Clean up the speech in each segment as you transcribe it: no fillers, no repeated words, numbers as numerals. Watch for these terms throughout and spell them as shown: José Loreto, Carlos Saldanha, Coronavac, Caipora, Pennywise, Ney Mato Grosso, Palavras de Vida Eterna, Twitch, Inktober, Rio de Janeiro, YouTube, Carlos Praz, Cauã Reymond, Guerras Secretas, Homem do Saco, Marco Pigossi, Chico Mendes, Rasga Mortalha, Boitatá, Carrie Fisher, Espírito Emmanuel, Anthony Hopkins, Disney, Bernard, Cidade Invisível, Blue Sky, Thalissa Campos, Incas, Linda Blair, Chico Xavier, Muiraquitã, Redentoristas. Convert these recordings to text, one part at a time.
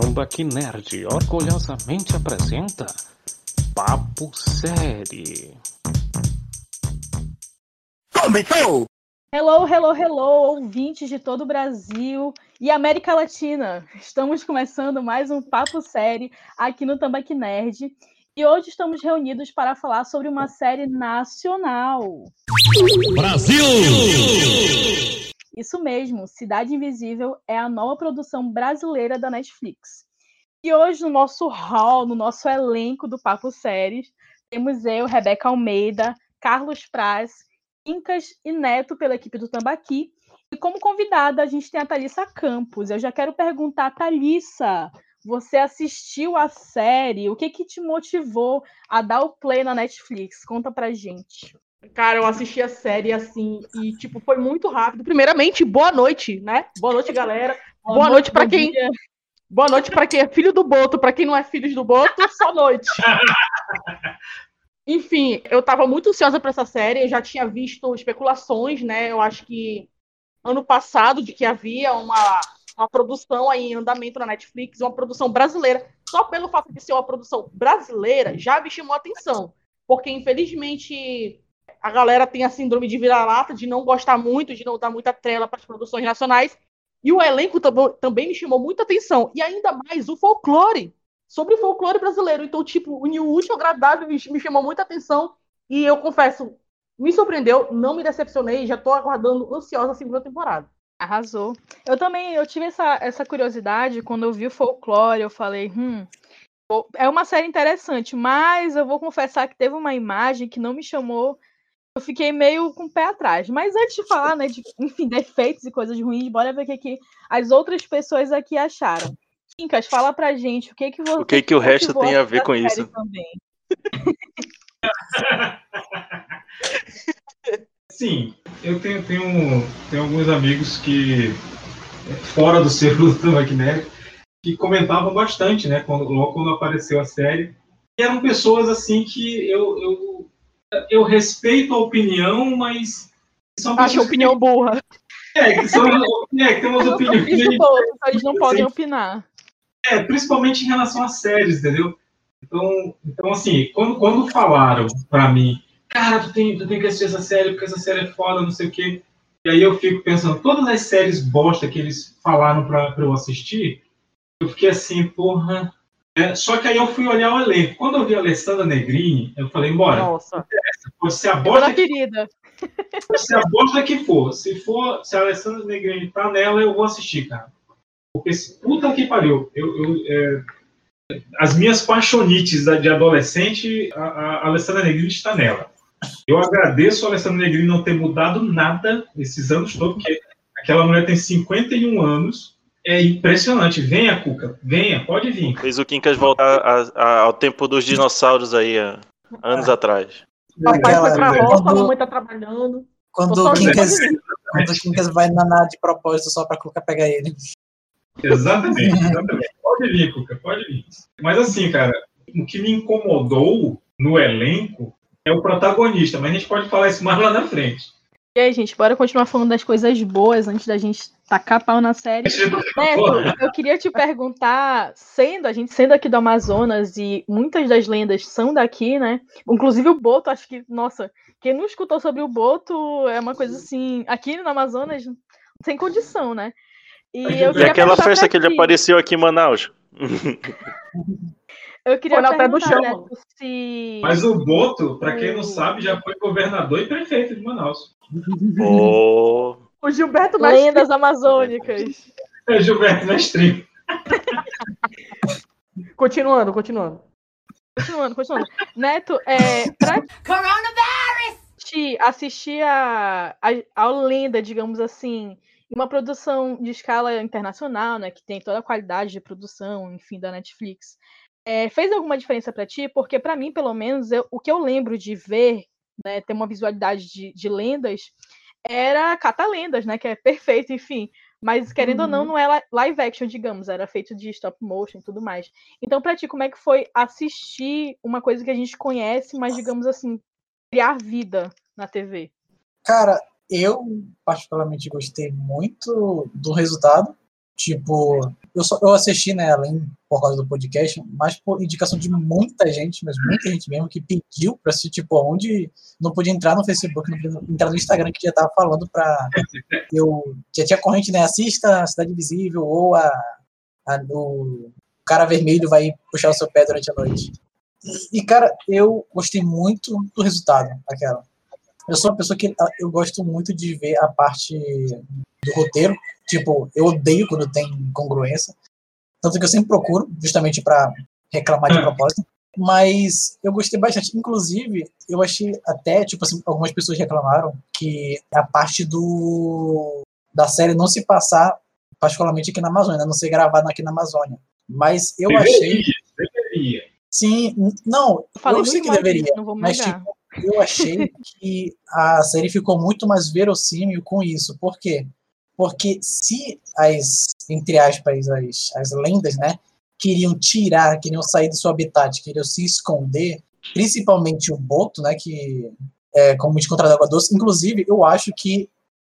Tambaqui Nerd orgulhosamente apresenta Papo Série. Começou! Hello, hello, hello, ouvintes de todo o Brasil e América Latina. Estamos começando mais um Papo Série aqui no Tambaqui Nerd. E hoje estamos reunidos para falar sobre uma série nacional. Brasil! Isso mesmo, Cidade Invisível é a nova produção brasileira da Netflix. E hoje no nosso hall, no nosso elenco do Papo Séries, temos eu, Rebeca Almeida, Carlos Praz, Incas e Neto pela equipe do Tambaqui. E como convidada a gente tem a Thalissa Campos. Eu já quero perguntar, Thalissa, você assistiu a série? O que te motivou a dar o play na Netflix? Conta pra gente. Cara, eu assisti a série assim e, tipo, foi muito rápido. Primeiramente, boa noite, né? Boa noite, galera. Boa noite pra quem... Boa noite pra quem é filho do Boto. Pra quem não é filho do Boto, só noite. Enfim, eu tava muito ansiosa pra essa série. Eu já tinha visto especulações, né? Eu acho que ano passado de que havia uma produção aí em andamento na Netflix, uma produção brasileira. Só pelo fato de ser uma produção brasileira, já me chamou a atenção. Porque, infelizmente... A galera tem a síndrome de vira-lata, de não gostar muito, de não dar muita trela para as produções nacionais. E o elenco também me chamou muita atenção. E ainda mais o folclore, sobre o folclore brasileiro. Então, tipo, o útil agradável me chamou muita atenção. E eu confesso, me surpreendeu, não me decepcionei. Já estou aguardando ansiosa a segunda temporada. Arrasou. Eu também, eu tive essa curiosidade quando eu vi o folclore. Eu falei, é uma série interessante. Mas eu vou confessar que teve uma imagem que não me chamou... Eu fiquei meio com o pé atrás. Mas antes de falar, né, de, enfim, defeitos e coisas ruins, bora ver o que as outras pessoas aqui acharam. Quincas, fala pra gente o que você... O que o resto tem a ver com isso. Sim, eu tenho alguns amigos que, fora do círculo do Tambaqui Nerd, que comentavam bastante, né, logo quando apareceu a série. E eram pessoas, assim, que eu respeito a opinião, mas... Acho opinião burra. Que tem umas opiniões... Eles não podem opinar. Principalmente em relação a séries, entendeu? Então assim, quando falaram pra mim, cara, tu tem que assistir essa série, porque essa série é foda, não sei o quê. E aí eu fico pensando, todas as séries bosta que eles falaram pra eu assistir, eu fiquei assim, porra... só que aí eu fui olhar o elenco. Quando eu vi a Alessandra Negrini, eu falei, embora. Nossa. Você a bosta querida. Você a bosta que for. Se a Alessandra Negrini tá nela, eu vou assistir, cara. Porque puta que pariu. As minhas paixonites de adolescente, a Alessandra Negrini está nela. Eu agradeço a Alessandra Negrini não ter mudado nada nesses anos todos, porque aquela mulher tem 51 anos. É impressionante. Venha, Cuca. Venha, pode vir. Fez o Quincas voltar ao tempo dos dinossauros aí, anos atrás. Papai foi pra roça, a mamãe tá trabalhando. Quando o Quincas vai nanar de propósito só pra Cuca pegar ele. Exatamente. Pode vir, Cuca, pode vir. Mas assim, cara, o que me incomodou no elenco é o protagonista, mas a gente pode falar isso mais lá na frente. E aí, gente, bora continuar falando das coisas boas antes da gente tacar pau na série. Neto, eu queria te perguntar, sendo aqui do Amazonas e muitas das lendas são daqui, né? Inclusive o Boto, acho que, nossa, quem não escutou sobre o Boto é uma coisa assim, aqui no Amazonas, sem condição, né? E aquela festa que ele apareceu aqui em Manaus. Eu queria perguntar, Neto, se... Mas o Boto, pra quem não sabe, já foi governador e prefeito de Manaus. Oh. O Gilberto nas lendas amazônicas. É Gilberto na stream. Continuando. Neto, Coronavirus! Te assistir a lenda, digamos assim, uma produção de escala internacional, né, que tem toda a qualidade de produção, enfim, da Netflix, fez alguma diferença pra ti? Porque pra mim, pelo menos, o que eu lembro de ver, né, ter uma visualidade de lendas, era Catalendas, né, que é perfeito, enfim, mas querendo ou não é live action, digamos, era feito de stop motion e tudo mais. Então pra ti, como é que foi assistir uma coisa que a gente conhece, mas digamos assim, criar vida na TV? Cara, eu particularmente gostei muito do resultado, tipo, Eu assisti, né, além por causa do podcast, mas por indicação de muita gente, mas muita gente mesmo, que pediu pra assistir, tipo, onde não podia entrar no Facebook, não podia entrar no Instagram, que já tava falando pra... Eu já tinha corrente, né, assista a Cidade Invisível ou o cara vermelho vai puxar o seu pé durante a noite. E, cara, eu gostei muito do resultado daquela. Eu sou uma pessoa que eu gosto muito de ver a parte do roteiro. Tipo, eu odeio quando tem incongruência. Tanto que eu sempre procuro, justamente pra reclamar de propósito. Mas eu gostei bastante. Inclusive, eu achei até, tipo assim, algumas pessoas reclamaram que a parte da série não se passar particularmente aqui na Amazônia, não ser gravada aqui na Amazônia. Mas eu achei... Deveria. Sim, não, eu sei que deveria. Não vou mudar. Mas, tipo, eu achei que a série ficou muito mais verossímil com isso. Por quê? Porque se entre aspas, as lendas, né, queriam sair do seu habitat, queriam se esconder, principalmente o Boto, né, que é como encontrado água doce. Inclusive, eu acho que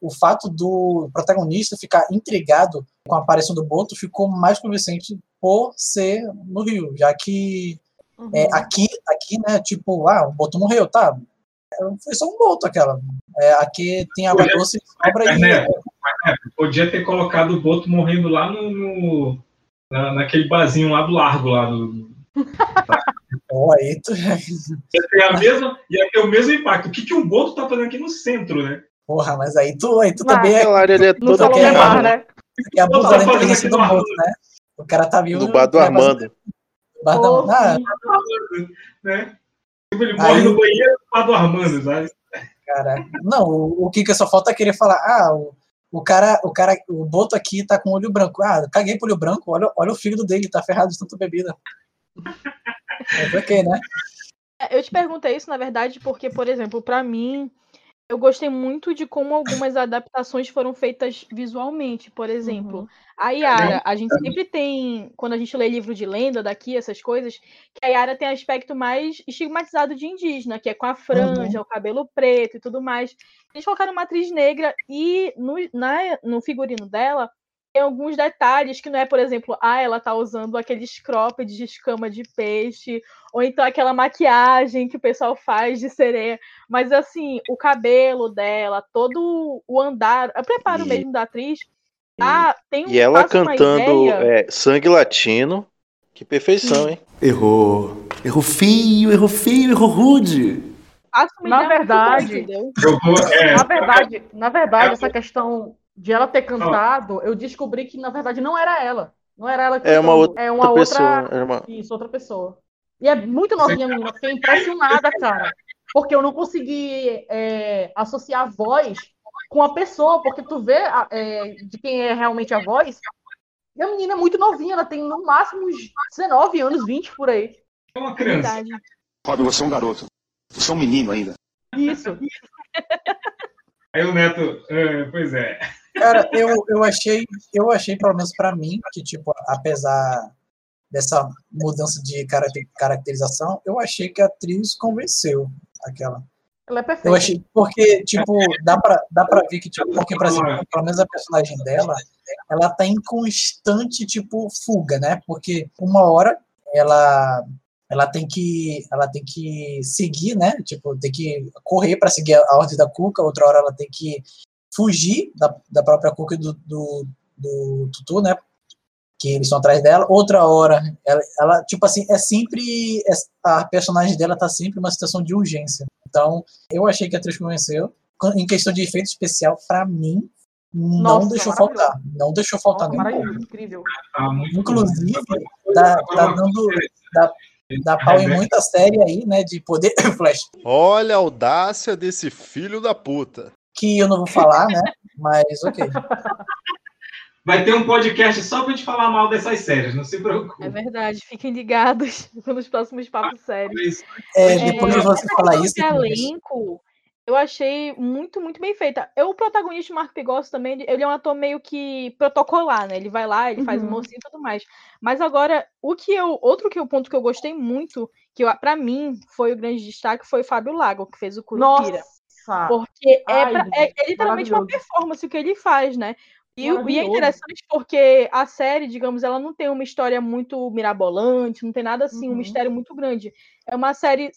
o fato do protagonista ficar intrigado com a aparição do Boto ficou mais convincente por ser no Rio, já que... Uhum. Aqui, né, tipo, o Boto morreu, tá? Foi só um Boto aquela. Aqui tem água doce e cobra aí. Né? Podia ter colocado o Boto morrendo lá naquele barzinho lá do largo, lá do... Aí tu já... Ia ter o mesmo impacto. O que o Boto tá fazendo aqui no centro, né? Porra, mas aí tu também... Claro, ele é todo aqui. Né? É a bolsa da inteligência do Boto, né? O cara tá vivo... No bar do Armando. Né? Ele morre no banheiro do Fábio Armando, sabe? Cara, não, o Kika só falta querer falar, o cara, o Boto aqui tá com olho branco. Caguei pro olho branco, olha o fígado dele, tá ferrado de tanta bebida. Mas ok, né? Eu te perguntei isso, na verdade, porque, por exemplo, pra mim, eu gostei muito de como algumas adaptações foram feitas visualmente, por exemplo. Uhum. A Yara, a gente sempre tem, quando a gente lê livro de lenda daqui, essas coisas, que a Yara tem aspecto mais estigmatizado de indígena, que é com a franja, o cabelo preto e tudo mais. Eles colocaram uma atriz negra e no figurino dela tem alguns detalhes que não é, por exemplo, ela tá usando aqueles cropped de escama de peixe, ou então aquela maquiagem que o pessoal faz de sereia. Mas, assim, o cabelo dela, todo o andar, o preparo mesmo da atriz... tem e ela cantando Sangue Latino. Que perfeição, hein? Errou feio, errou rude. Na verdade, essa questão de ela ter cantado, eu descobri que, na verdade, não era ela. Não era ela que cantou. É uma outra pessoa. Isso, outra pessoa. E é muito novinha, menina. Fiquei impressionada, cara. Porque eu não consegui associar a voz com a pessoa, porque tu vê de quem é realmente a voz. E a menina é muito novinha, ela tem no máximo uns 19 anos, 20 por aí. É uma criança. Fábio, você é um garoto. Você é um menino ainda. Isso. Aí o Neto, pois é. Cara, eu achei, pelo menos pra mim, que, tipo, apesar dessa mudança de caracterização, eu achei que a atriz convenceu aquela. Ela é perfeita. Eu achei, porque, tipo, dá pra ver que, tipo, porque, por exemplo, pelo menos a personagem dela, ela tá em constante, tipo, fuga, né? Porque uma hora ela tem que seguir, né? Tipo, tem que correr pra seguir a ordem da Cuca, outra hora ela tem que fugir da própria Cuca e do Tutu, né? Que eles estão atrás dela. Outra hora, ela tipo assim, a personagem dela tá sempre numa situação de urgência. Então, eu achei que a atriz convenceu. Em questão de efeito especial, pra mim, não deixou faltar nem pouco. Incrível. Inclusive, dá pau em muita série aí, né, de poder... Flash. Olha a audácia desse filho da puta. Que eu não vou falar, né, mas ok. Vai ter um podcast só pra gente falar mal dessas séries, não se preocupe. É verdade, fiquem ligados nos próximos Papo Séries. Depois você falar isso. Elenco, eu achei muito, muito bem feita. O protagonista, Marco Pigossi, também, ele é um ator meio que protocolar, né? Ele vai lá, ele faz o mocinho e tudo mais. Mas agora, o ponto que eu gostei muito, que pra mim foi o grande destaque, foi o Fábio Lago, que fez o Curupira. Nossa! Porque é literalmente uma performance o que ele faz, né? E é interessante porque a série, digamos, ela não tem uma história muito mirabolante, não tem nada assim, um mistério muito grande. É uma série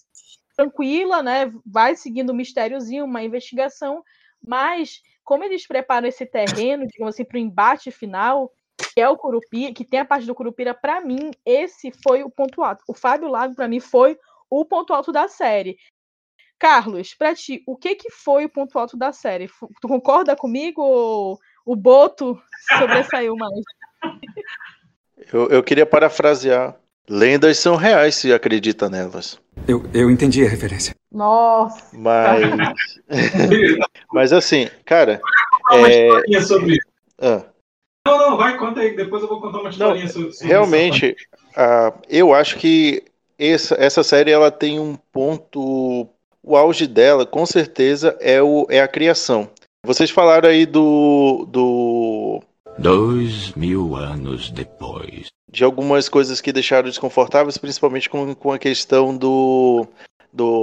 tranquila, né? Vai seguindo um mistériozinho, uma investigação, mas como eles preparam esse terreno, digamos assim, para o embate final, que é o Curupira, que tem a parte do Curupira, para mim, esse foi o ponto alto. O Fábio Lago, para mim, foi o ponto alto da série. Carlos, para ti, o que foi o ponto alto da série? Tu concorda comigo ou o Boto sobressaiu mais? Eu queria parafrasear. Lendas são reais se acredita nelas. Eu entendi a referência. Nossa! Mas assim, cara... Uma historinha sobre isso. Não, vai, conta aí. Depois eu vou contar uma historinha sobre realmente, isso. Realmente, eu acho que essa série ela tem um ponto... O auge dela, com certeza, é a criação. Vocês falaram aí do 2000 anos depois. De algumas coisas que deixaram desconfortáveis, principalmente com a questão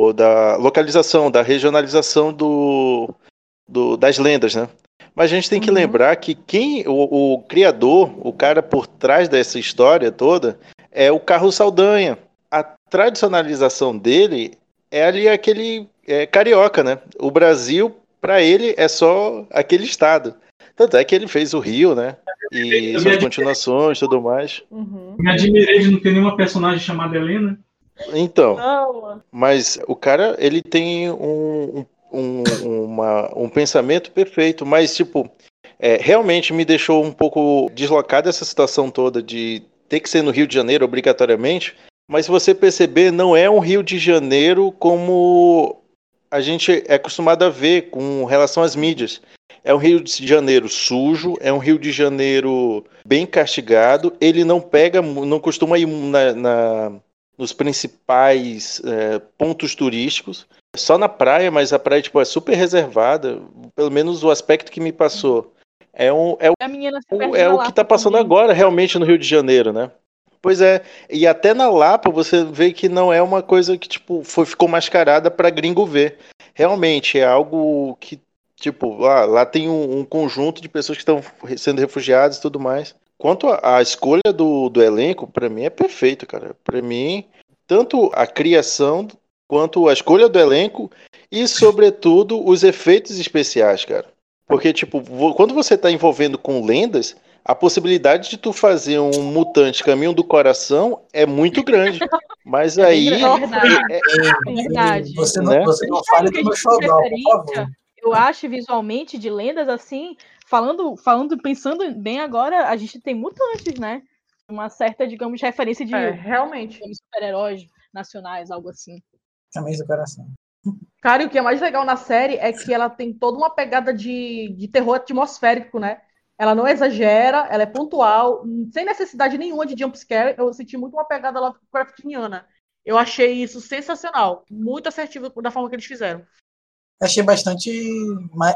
da localização, da regionalização das lendas, né? Mas a gente tem que lembrar que o criador, o cara por trás dessa história toda, é o Carlos Saldanha. A tradicionalização dele é ali aquele carioca, né? O Brasil, para ele, é só aquele estado. Tanto é que ele fez o Rio, né? E suas continuações e tudo mais. Me admirei de não ter nenhuma personagem chamada Helena. Então, mas o cara, ele tem um pensamento perfeito, mas, tipo, realmente me deixou um pouco deslocado essa situação toda de ter que ser no Rio de Janeiro obrigatoriamente, mas se você perceber, não é um Rio de Janeiro como a gente é acostumado a ver com relação às mídias. É um Rio de Janeiro sujo, é um Rio de Janeiro bem castigado, ele não costuma ir nos principais pontos turísticos, só na praia, mas a praia tipo, é super reservada, pelo menos o aspecto que me passou. É o que está passando agora realmente no Rio de Janeiro, né? Pois é, e até na Lapa você vê que não é uma coisa que tipo, ficou mascarada para gringo ver. Realmente, é algo que tipo, lá tem um conjunto de pessoas que estão sendo refugiadas e tudo mais. Quanto à escolha do elenco, pra mim é perfeito, cara. Pra mim, tanto a criação quanto a escolha do elenco e, sobretudo, os efeitos especiais, cara. Porque, tipo, quando você tá envolvendo com lendas, a possibilidade de tu fazer um mutante caminho do coração é muito grande. Mas aí... É verdade. Você não fala do meu xodó, por favor. Eu acho visualmente de lendas assim, pensando bem agora, a gente tem mutantes, né? Uma certa, digamos, referência de realmente super-heróis nacionais, algo assim. Também do coração. Cara, e o que é mais legal na série é que ela tem toda uma pegada de terror atmosférico, né? Ela não exagera, ela é pontual, sem necessidade nenhuma de jumpscare. Eu senti muito uma pegada Lovecraftiana. Eu achei isso sensacional, muito assertivo da forma que eles fizeram. Achei bastante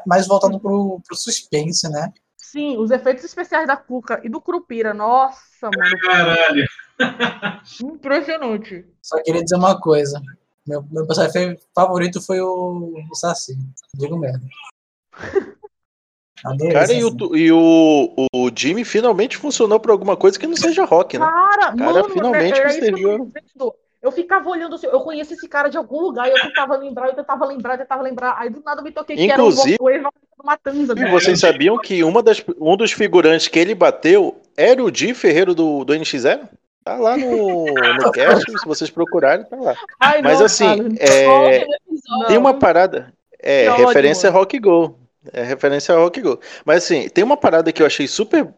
mais voltado pro suspense, né? Sim, os efeitos especiais da Cuca e do Curupira. Nossa, mano. Caralho. Impressionante. Só queria dizer uma coisa. Meu personagem favorito foi o Saci. Digo merda. Adorei. Cara, e o Jimmy finalmente funcionou pra alguma coisa que não seja rock, né? Cara, finalmente conseguiu. Eu ficava olhando assim, eu conheço esse cara de algum lugar, e eu tentava lembrar. Aí do nada eu me toquei que era um Boto, ele do Matanza. E vocês sabiam que um dos figurantes que ele bateu era o Di Ferreiro do NX0? Tá lá no cast, se vocês procurarem, tá lá. Ai, mas não, assim, tem uma parada, referência a Rock Go. É referência ao Rock Go. Mas assim, tem uma parada que eu achei super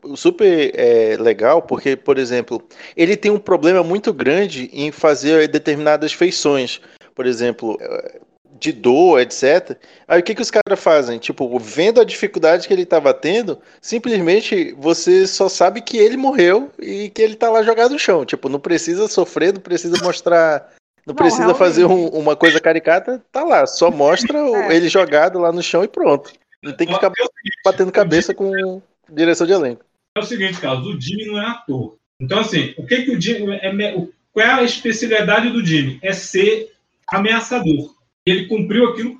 legal, porque, por exemplo, ele tem um problema muito grande em fazer determinadas feições, por exemplo, de dor, etc. Aí o que os caras fazem? Tipo, vendo a dificuldade que ele estava tendo, simplesmente você só sabe que ele morreu e que ele tá lá jogado no chão. Tipo, não precisa sofrer, não precisa mostrar... Não precisa realmente fazer uma coisa caricata, tá lá. Só mostra ele jogado lá no chão e pronto. Não tem que ficar batendo cabeça com direção de elenco. É o seguinte, Carlos, o Jimmy não é ator. Então, assim, o que o Jimmy qual é a especialidade do Jimmy? É ser ameaçador. Ele cumpriu aquilo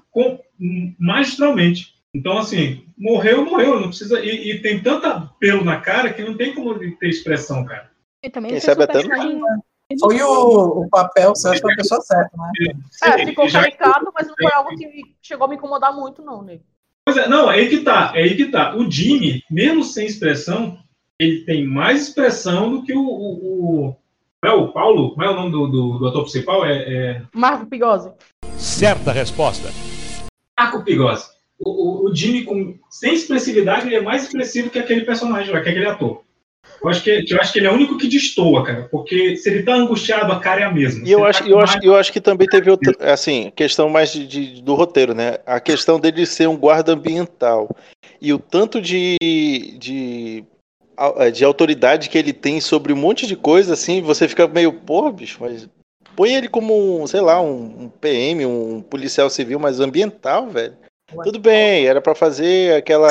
magistralmente. Então, assim, morreu, morreu. Não precisa. E tem tanta pelo na cara que não tem como ter expressão, cara. E também foi o papel certo da pessoa certa, né? É, ficou caricado, mas não foi algo que chegou a me incomodar muito, não, né? Pois é, não, é aí que tá. O Jimmy, mesmo sem expressão, ele tem mais expressão do que o Paulo, como é o nome do ator principal? Marco Pigossi. Certa resposta. Marco Pigossi. O Jimmy, sem expressividade, ele é mais expressivo que aquele personagem, que aquele ator. Eu acho que ele é o único que destoa, cara, porque se ele tá angustiado, a cara é a mesma. E eu acho que também teve outra, assim, questão mais do roteiro, né? A questão dele ser um guarda ambiental e o tanto de autoridade que ele tem sobre um monte de coisa, assim, você fica meio, pô, bicho, mas põe ele como, sei lá, um PM, um policial civil, mas ambiental, velho. Tudo bem, era pra fazer aquela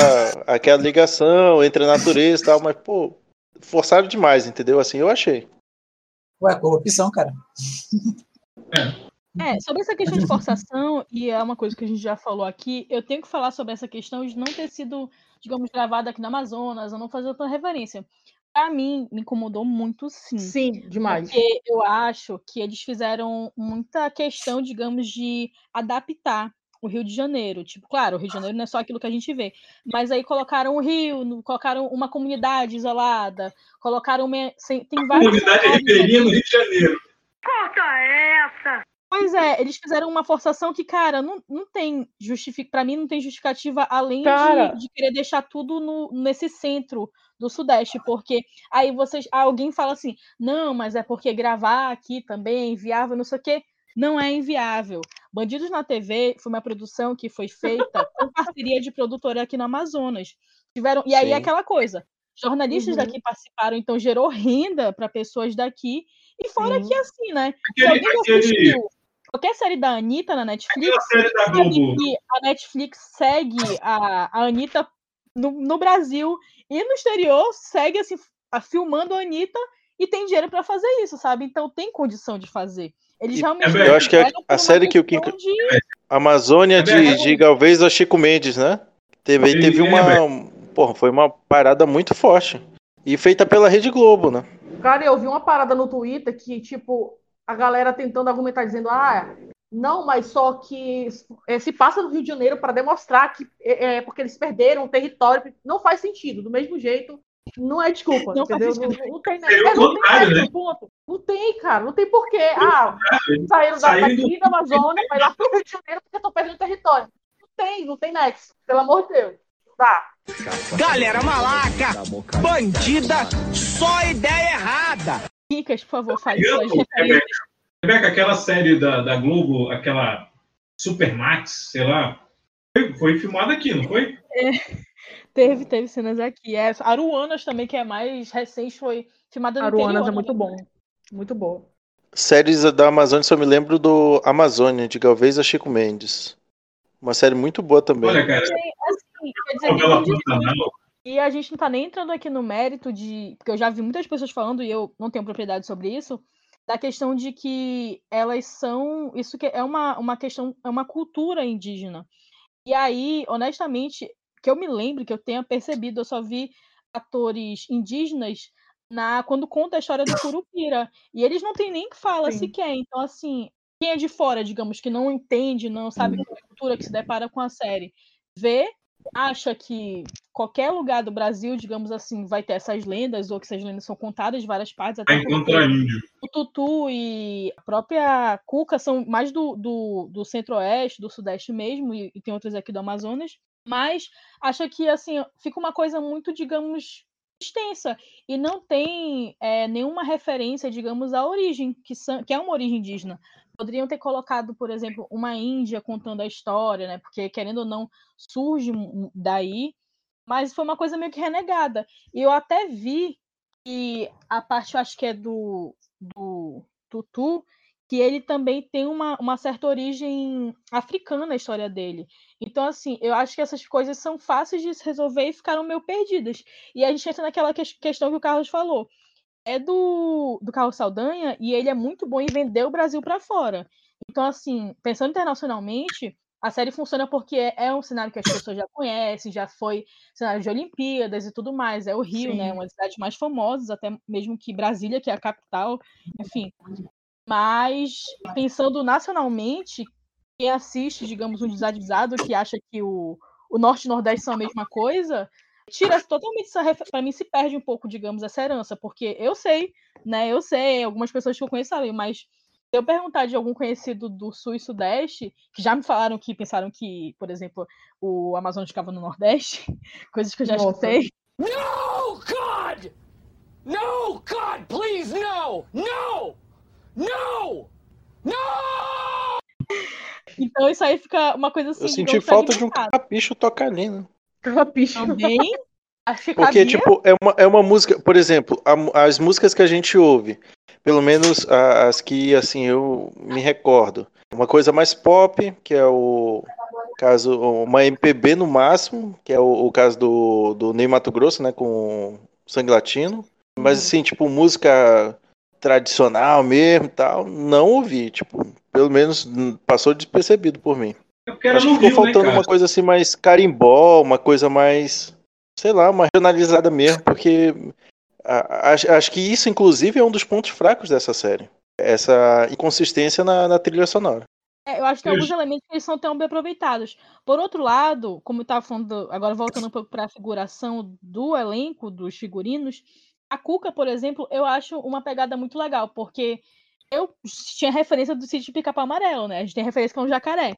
ligação entre a natureza e tal, mas, pô, forçaram demais, entendeu? Assim, eu achei. Ué, corrupção, cara. Sobre essa questão de forçação, e é uma coisa que a gente já falou aqui, eu tenho que falar sobre essa questão de não ter sido, digamos, gravada aqui no Amazonas, ou não fazer outra referência. Pra mim, me incomodou muito, sim. Sim, demais. Porque eu acho que eles fizeram muita questão, digamos, de adaptar o Rio de Janeiro, tipo, claro, o Rio de Janeiro não é só aquilo que a gente vê, mas aí colocaram um rio, colocaram uma comunidade isolada, colocaram uma... Tem várias comunidade ribeirinha no Rio de Janeiro. Corta essa! Pois é, eles fizeram uma forçação que, cara, não tem justificativa, pra mim não tem justificativa além de querer deixar tudo nesse centro do Sudeste, porque aí alguém fala assim, não, mas é porque gravar aqui também, inviável, não sei o quê. Não é inviável. Bandidos na TV foi uma produção que foi feita com parceria de produtora aqui no Amazonas. E aí é aquela coisa. Jornalistas daqui participaram, então gerou renda para pessoas daqui. E fora que assim, né? Qualquer série da Anitta na Netflix, a Netflix segue a Anitta no Brasil e no exterior segue assim, filmando a Anitta e tem dinheiro para fazer isso, sabe? Então tem condição de fazer. Eles realmente eu acho que a série que o Quinto... Amazônia de Galvez a Chico Mendes, né? Teve uma... Porra, foi uma parada muito forte. E feita pela Rede Globo, né? Cara, eu vi uma parada no Twitter que, tipo, a galera tentando argumentar, dizendo, não, mas só que se passa no Rio de Janeiro para demonstrar que é porque eles perderam o território. Não faz sentido. Do mesmo jeito, não é desculpa, não, entendeu? Não tem nada. Não tem, cara. Não tem porquê. Saíram daqui da Amazônia, vai lá pro Rio de Janeiro porque estão perdendo território. Não tem nexo. Pelo amor de Deus. Tá. Galera malaca, bandida, só ideia errada. Dicas, por favor, fale suas referências. Rebeca, aquela série da Globo, aquela Supermax, sei lá, foi filmada aqui, não foi? Teve cenas aqui. Aruanas também, que é mais recente, foi filmada no interior. Aruanas é muito bom. Muito boa. Séries da Amazônia, só me lembro do Amazônia, de Galvez a Chico Mendes. Uma série muito boa também. Olha, cara. E a gente não tá nem entrando aqui no mérito de... Porque eu já vi muitas pessoas falando, e eu não tenho propriedade sobre isso, da questão de que elas são... Isso que é uma questão, é uma cultura indígena. E aí, honestamente, que eu me lembro, que eu tenha percebido, eu só vi atores indígenas quando conta a história do Curupira. E eles não tem nem que fala sequer. Então, assim, quem é de fora, digamos, que não entende, não sabe qual é a cultura, que se depara com a série, vê, acha que qualquer lugar do Brasil, digamos assim, vai ter essas lendas, ou que essas lendas são contadas de várias partes. Até o Tutu e a própria Cuca são mais do Centro-Oeste, do Sudeste mesmo, e tem outras aqui do Amazonas. Mas acha que, assim, fica uma coisa muito, digamos... extensa, e não tem nenhuma referência, digamos, à origem, que é uma origem indígena. Poderiam ter colocado, por exemplo, uma índia contando a história, né? Porque, querendo ou não, surge daí, mas foi uma coisa meio que renegada. E eu até vi que a parte, eu acho que é do Tutu, que ele também tem uma certa origem africana na história dele. Então, assim, eu acho que essas coisas são fáceis de se resolver e ficaram meio perdidas. E a gente entra naquela questão que o Carlos falou. É do Carlos Saldanha, e ele é muito bom em vender o Brasil para fora. Então, assim, pensando internacionalmente, A série funciona porque é um cenário que as pessoas já conhecem, já foi cenário de Olimpíadas e tudo mais. É o Rio, sim, né? Uma das cidades mais famosas, até mesmo que Brasília, que é a capital, enfim. Mas, pensando nacionalmente, quem assiste, digamos, um desavisado que acha que o Norte e o Nordeste são a mesma coisa, tira totalmente essa referência. Para mim, se perde um pouco, digamos, essa herança, porque eu sei, né? Eu sei, algumas pessoas que eu conheço sabem, mas... Se eu perguntar de algum conhecido do Sul e Sudeste, que já me falaram que pensaram que, por exemplo, o Amazonas ficava no Nordeste, coisas que eu já escutei. No, God! No, God, please, no! No! No! No! Então isso aí fica uma coisa assim... Eu senti falta de um capicho tocar ali, né? Capicho. Também. Porque, tipo, é uma música... Por exemplo, as músicas que a gente ouve, pelo menos as que, assim, eu me recordo. Uma coisa mais pop, que é o caso... Uma MPB, no máximo, que é o caso do Ney Mato Grosso, né? Com Sangue Latino. Mas, assim, tipo, música tradicional mesmo e tal, não ouvi. Tipo, pelo menos passou despercebido por mim. Acho que ficou faltando uma coisa, assim, mais carimbó, uma coisa mais... Sei lá, uma regionalizada mesmo, porque acho que isso, inclusive, é um dos pontos fracos dessa série. Essa inconsistência na trilha sonora. Eu acho que tem alguns elementos que eles são tão bem aproveitados. Por outro lado, como eu estava falando, agora voltando um pouco para a figuração do elenco, dos figurinos, a Cuca, por exemplo, eu acho uma pegada muito legal, porque eu tinha referência do sítio de Pica-Pau Amarelo, né? A gente tem referência com o jacaré.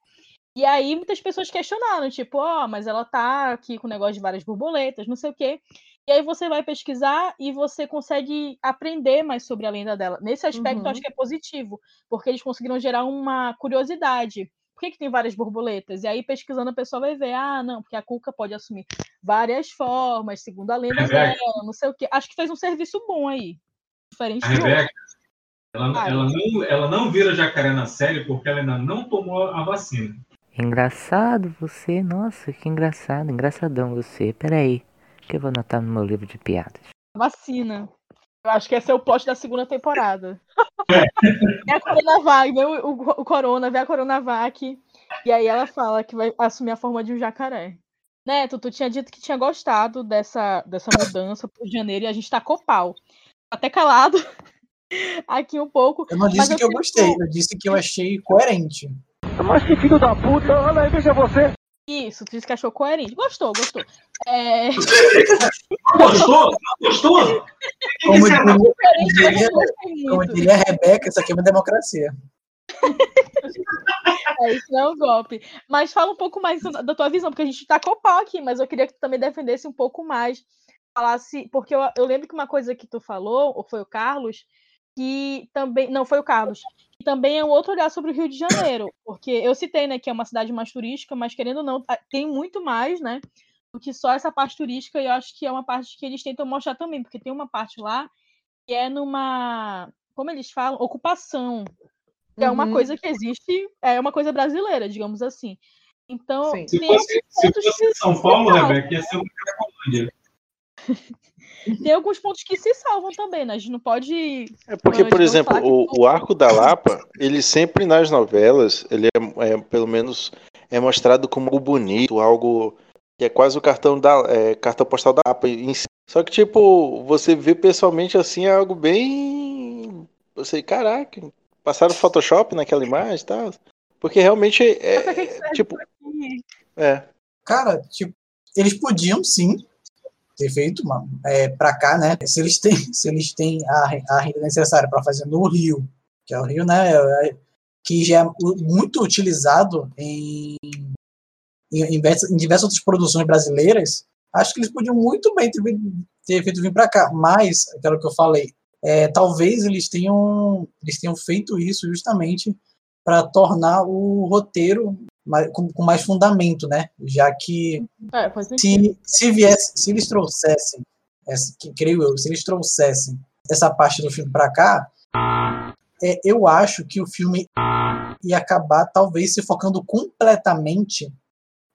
E aí muitas pessoas questionaram, tipo, mas ela tá aqui com o negócio de várias borboletas, não sei o quê. E aí você vai pesquisar e você consegue aprender mais sobre a lenda dela. Nesse aspecto, eu acho que é positivo, porque eles conseguiram gerar uma curiosidade. Por que tem várias borboletas? E aí, pesquisando, a pessoa vai ver, não, porque a Cuca pode assumir várias formas, segundo a lenda dela, não sei o quê. Acho que fez um serviço bom aí. Diferente de hoje. Ela não vira jacaré na série porque ela ainda não tomou a vacina. Engraçado você, nossa, que engraçado, engraçadão você, peraí, que eu vou anotar no meu livro de piadas. Vacina, eu acho que esse é o plot da segunda temporada. É a Coronavac, vem a Coronavac, e aí ela fala que vai assumir a forma de um jacaré. Neto, tu tinha dito que tinha gostado dessa mudança pro janeiro, e a gente tá copal, até calado aqui um pouco. Eu não disse que eu gostei, eu disse que eu achei coerente. Mas que filho da puta, olha aí, veja você. Isso, tu disse que achou coerente. Gostou. Gostou? Como diria a Rebeca, isso aqui é uma democracia. Isso não é um golpe. Mas fala um pouco mais da tua visão, porque a gente tá com o pau aqui, mas eu queria que tu também defendesse um pouco mais. Falasse, porque eu lembro que uma coisa que tu falou, ou foi o Carlos, que também... Não, foi o Carlos. Também é um outro olhar sobre o Rio de Janeiro, porque eu citei, né, que é uma cidade mais turística, mas querendo ou não, tem muito mais, né, do que só essa parte turística, e eu acho que é uma parte que eles tentam mostrar também, porque tem uma parte lá que é numa, como eles falam, ocupação, que é uma coisa que existe, é uma coisa brasileira, digamos assim. Então, sim. Se fosse São Paulo, Rebeca, ia ser uma Colômbia. Tem alguns pontos que se salvam também, né? A gente não pode... É porque, por exemplo, o arco da Lapa, ele sempre nas novelas, ele pelo menos é mostrado como algo bonito, algo que é quase o cartão postal da Lapa. Só que, tipo, você vê pessoalmente assim, é algo bem... Eu sei, caraca, passaram Photoshop naquela imagem e tal. Porque realmente é tipo... É. Cara, tipo, eles podiam sim ter feito para cá, né? Se eles têm a renda necessária para fazer no Rio, que é o Rio, né? Que já é muito utilizado em diversas outras produções brasileiras, acho que eles podiam muito bem ter feito vir para cá. Mas, aquilo que eu falei, talvez eles tenham feito isso justamente para tornar o roteiro com mais fundamento, né? Já que se eles trouxessem essa parte do filme para cá, eu acho que o filme ia acabar talvez se focando completamente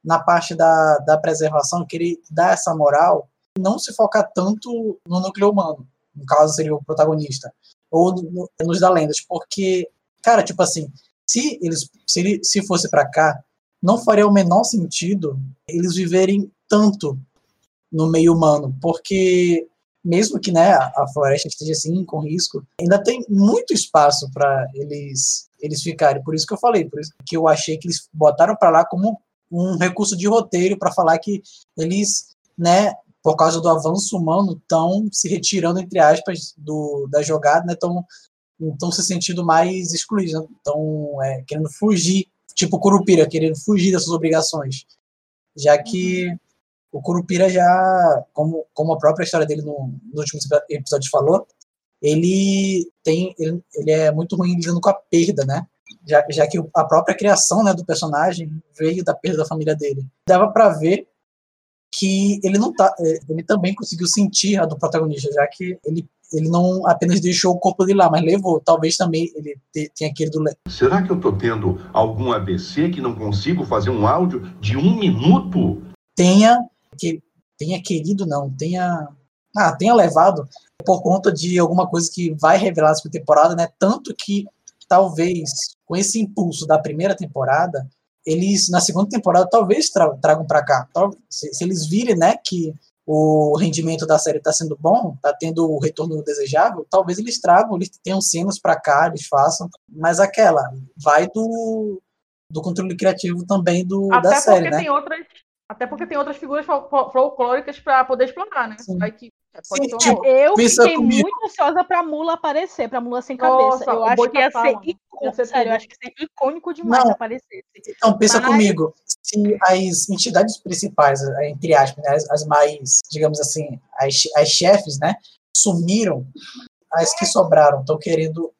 na parte da preservação, querer dar essa moral, não se focar tanto no núcleo humano, no caso seria o protagonista, ou nos da lendas, porque, cara, tipo assim, se fosse pra cá, não faria o menor sentido eles viverem tanto no meio humano, porque mesmo que, né, a floresta esteja assim, com risco, ainda tem muito espaço para eles ficarem. Por isso que eu falei, por isso que eu achei que eles botaram para lá como um recurso de roteiro para falar que eles, né, por causa do avanço humano, estão se retirando, entre aspas, da jogada, né, estão se sentindo mais excluídos, estão, né, querendo fugir, tipo Curupira, querendo fugir dessas obrigações. Já que o Curupira já, como a própria história dele no último episódio falou, ele é muito ruim lidando com a perda, né? Já que a própria criação, né, do personagem veio da perda da família dele. Dava pra ver que ele também conseguiu sentir a do protagonista, já que ele não apenas deixou o corpo dele lá, mas levou. Talvez também ele tenha querido... Será que eu tô tendo algum ABC que não consigo fazer um áudio de 1 minuto? Tenha querido, não. Tenha levado por conta de alguma coisa que vai revelar essa temporada, né? Tanto que, talvez, com esse impulso da primeira temporada, eles, na segunda temporada, talvez tragam para cá. Se eles virem, né, que o rendimento da série está sendo bom, está tendo o retorno desejável, talvez eles tragam, eles tenham cenas para cá, eles façam, mas aquela vai do controle criativo também da série, né? Até porque tem outras figuras folclóricas para poder explorar, né? Vai que pode ser tipo, eu fiquei muito ansiosa pra Mula aparecer, pra Mula sem cabeça. Nossa, eu acho que ia ser icônico, sério, eu acho que ia ser icônico demais aparecer. Então, pensa comigo, se as entidades principais, entre aspas, né, as mais, digamos assim, as chefes, né, sumiram, as que sobraram estão querendo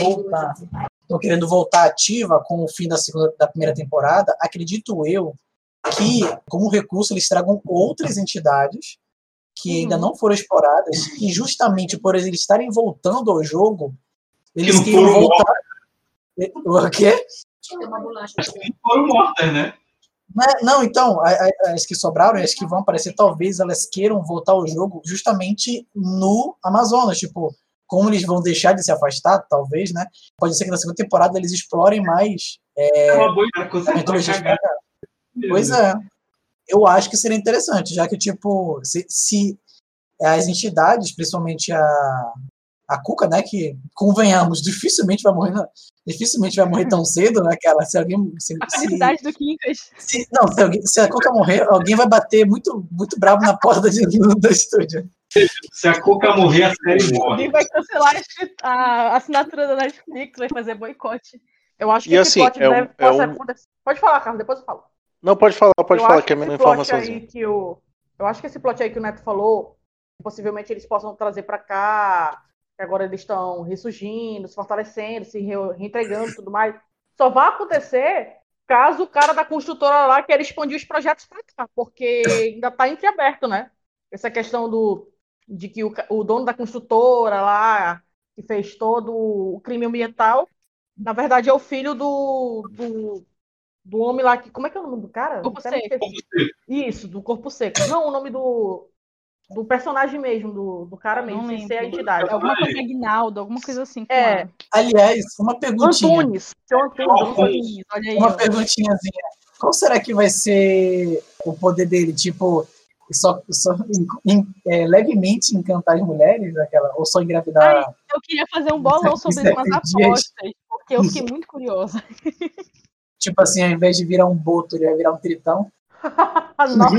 voltar. Estão querendo voltar ativa com o fim da primeira temporada, acredito eu, que, como recurso, eles tragam outras entidades que ainda não foram exploradas e justamente por eles estarem voltando ao jogo, eles que não foram voltar... O quê? Que foram mortas, né? Não, então, as que sobraram, as que vão aparecer, talvez elas queiram voltar ao jogo justamente no Amazonas, tipo, como eles vão deixar de se afastar, talvez, né? Pode ser que na segunda temporada eles explorem mais... É uma boa metodologia. Pois é, eu acho que seria interessante, já que, tipo, se as entidades, principalmente a Cuca, né, que, convenhamos, dificilmente vai morrer tão cedo, né, que ela, se alguém... A entidade do Quincas. Se a Cuca morrer, alguém vai bater muito, muito bravo na porta do estúdio. Se a Cuca morrer, a série morre. Alguém vai cancelar a assinatura da Netflix, vai fazer boicote. Eu acho que esse boicote deve passar por... Pode falar, Carlos, depois eu falo. Não, pode falar, que é a minha informação. Eu acho que esse plot aí que o Neto falou, possivelmente eles possam trazer pra cá, que agora eles estão ressurgindo, se fortalecendo, se reentregando e tudo mais. Só vai acontecer caso o cara da construtora lá queira expandir os projetos pra cá, porque ainda tá entreaberto, né? Essa questão de que o dono da construtora lá, que fez todo o crime ambiental, na verdade é o filho do homem lá que... Como é que é o nome do cara? Corpo Seco. Isso, do Corpo Seco. Não, o nome do personagem mesmo, do cara mesmo, sem ser a entidade. Alguma coisa Aguinaldo, alguma coisa assim. É. Aliás, uma perguntinha. Antunes. Antunes. Olha aí, uma perguntinhazinha. Qual será que vai ser o poder dele? Tipo, só levemente encantar as mulheres? Ou só engravidar? Ai, eu queria fazer um bolão sobre umas apostas, porque eu fiquei muito curiosa. Tipo assim, ao invés de virar um Boto, ele vai virar um Tritão. Nossa.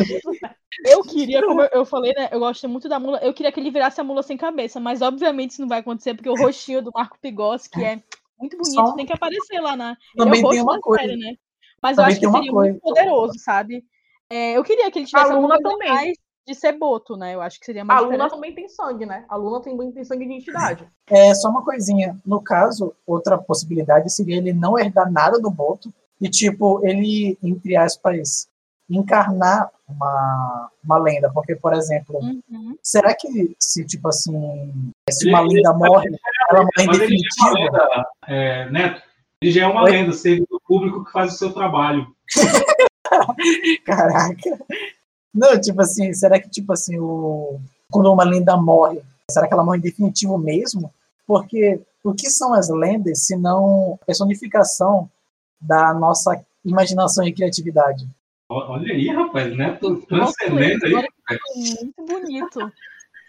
Eu queria, como eu falei, né? Eu gosto muito da Mula. Eu queria que ele virasse a Mula sem cabeça, mas obviamente isso não vai acontecer, porque o rostinho do Marco Pigossi, que é muito bonito, tem que aparecer lá na... Também tem uma coisa. Série, né? Mas também eu acho que seria muito poderoso, sabe? É, eu queria que ele tivesse alguma coisa mais de ser Boto, né? Eu acho que seria mais... A Luna também tem sangue, né? A Luna tem sangue de entidade. É, só uma coisinha. No caso, outra possibilidade seria ele não herdar nada do Boto, e, tipo, ele, entre aspas, encarnar uma lenda. Porque, por exemplo, será que se, tipo assim, se uma lenda morre, ela morre em definitivo? Ele já é uma lenda, Neto. Ele já é uma lenda, servidor público que faz o seu trabalho. Caraca. Não, tipo assim, será que, tipo assim, quando uma lenda morre, será que ela morre em definitivo mesmo? Porque o que são as lendas se não personificação da nossa imaginação e criatividade. Olha aí, rapaz, né? Tô transcendendo aí. Muito bonito.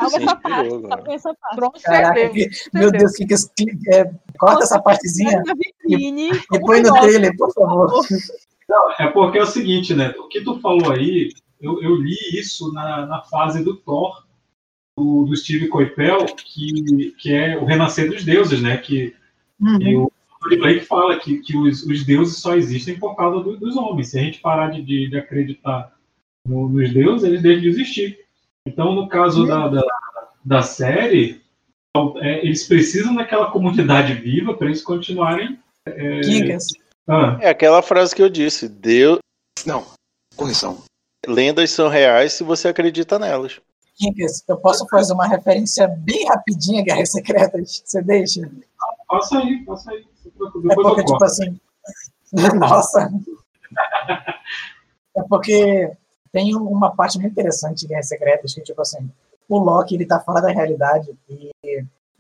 Salva essa parte, salva essa parte. Caraca, meu Deus, corta essa partezinha e põe no trailer, por favor. Não, é porque é o seguinte, né? O que tu falou aí, eu li isso na fase do Thor, do Steve Coipel, que é o Renascer dos Deuses, né? Que o Tony Blake fala que os deuses só existem por causa dos homens. Se a gente parar de acreditar nos deuses, eles devem existir. Então, no caso da série, eles precisam daquela comunidade viva para eles continuarem... É aquela frase que eu disse. Deus... Não, correção. Lendas são reais se você acredita nelas. Kinkas, eu posso fazer uma referência bem rapidinha, Guerras Secretas? Você deixa? Passa aí. É porque, tipo assim... Nossa! É porque... Tem uma parte muito interessante de Guerras Secretas, que, tipo assim, o Loki, ele tá fora da realidade e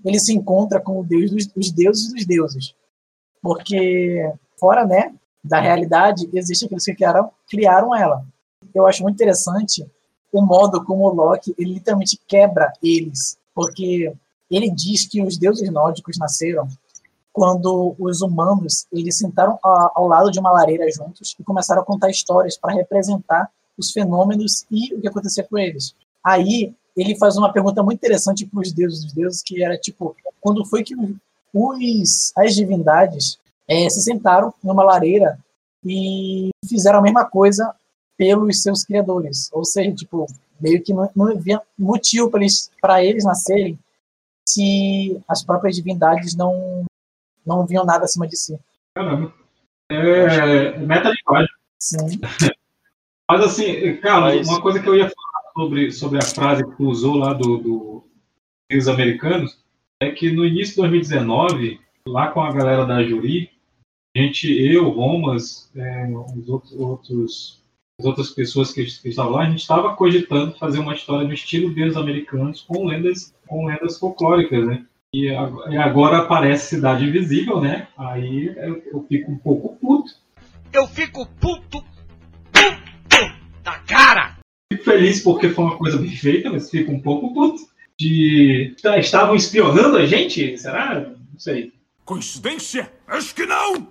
ele se encontra com o deus dos deuses dos deuses. Porque, fora, né, da realidade, existe aqueles que criaram ela. Eu acho muito interessante o modo como o Loki, ele literalmente quebra eles. Porque ele diz que os deuses nórdicos nasceram quando os humanos, eles sentaram ao lado de uma lareira juntos e começaram a contar histórias para representar os fenômenos e o que acontecia com eles. Aí, ele faz uma pergunta muito interessante para os deuses dos deuses, que era, tipo, quando foi que as divindades se sentaram numa lareira e fizeram a mesma coisa pelos seus criadores? Ou seja, tipo, meio que não havia motivo para eles nascerem se as próprias divindades não viam nada acima de si. Caramba. É meta de página. Sim. Mas assim, cara, uma coisa que eu ia falar sobre a frase que tu usou lá do Deuses Americanos é que no início de 2019, lá com a galera da Juri, eu, Romas, as outras pessoas que estavam lá, a gente estava cogitando fazer uma história no estilo Deuses Americanos com lendas folclóricas, né? E agora aparece Cidade Invisível, né? Aí eu fico um pouco puto. Eu fico puto! Da cara! Fico feliz porque foi uma coisa bem feita, mas fico um pouco puto. Estavam espionando a gente? Será? Não sei. Coincidência? Acho que não!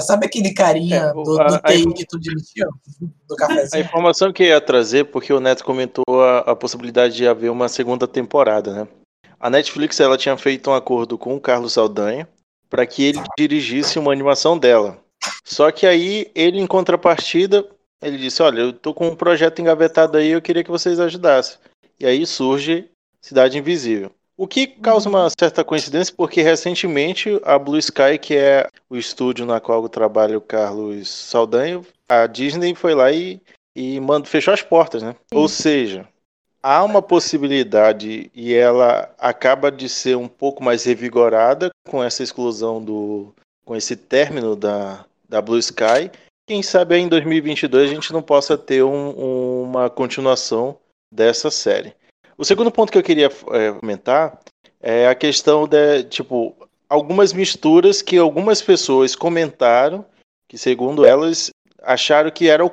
Sabe aquele carinha do TI que tu demitiu? Do cafezinho? A informação que eu ia trazer, porque o Neto comentou a possibilidade de haver uma segunda temporada, né? A Netflix, ela tinha feito um acordo com o Carlos Saldanha para que ele dirigisse uma animação dela. Só que aí, ele, em contrapartida... Ele disse, olha, eu tô com um projeto engavetado aí, eu queria que vocês ajudassem. E aí surge Cidade Invisível. O que causa uma certa coincidência, porque recentemente a Blue Sky, que é o estúdio na qual trabalha o Carlos Saldanha, a Disney foi lá e fechou as portas, né? Sim. Ou seja, há uma possibilidade e ela acaba de ser um pouco mais revigorada com essa exclusão, com esse término da Blue Sky. Quem sabe aí em 2022 a gente não possa ter uma continuação dessa série. O segundo ponto que eu queria comentar é a questão de, tipo, algumas misturas que algumas pessoas comentaram, que segundo elas acharam que eram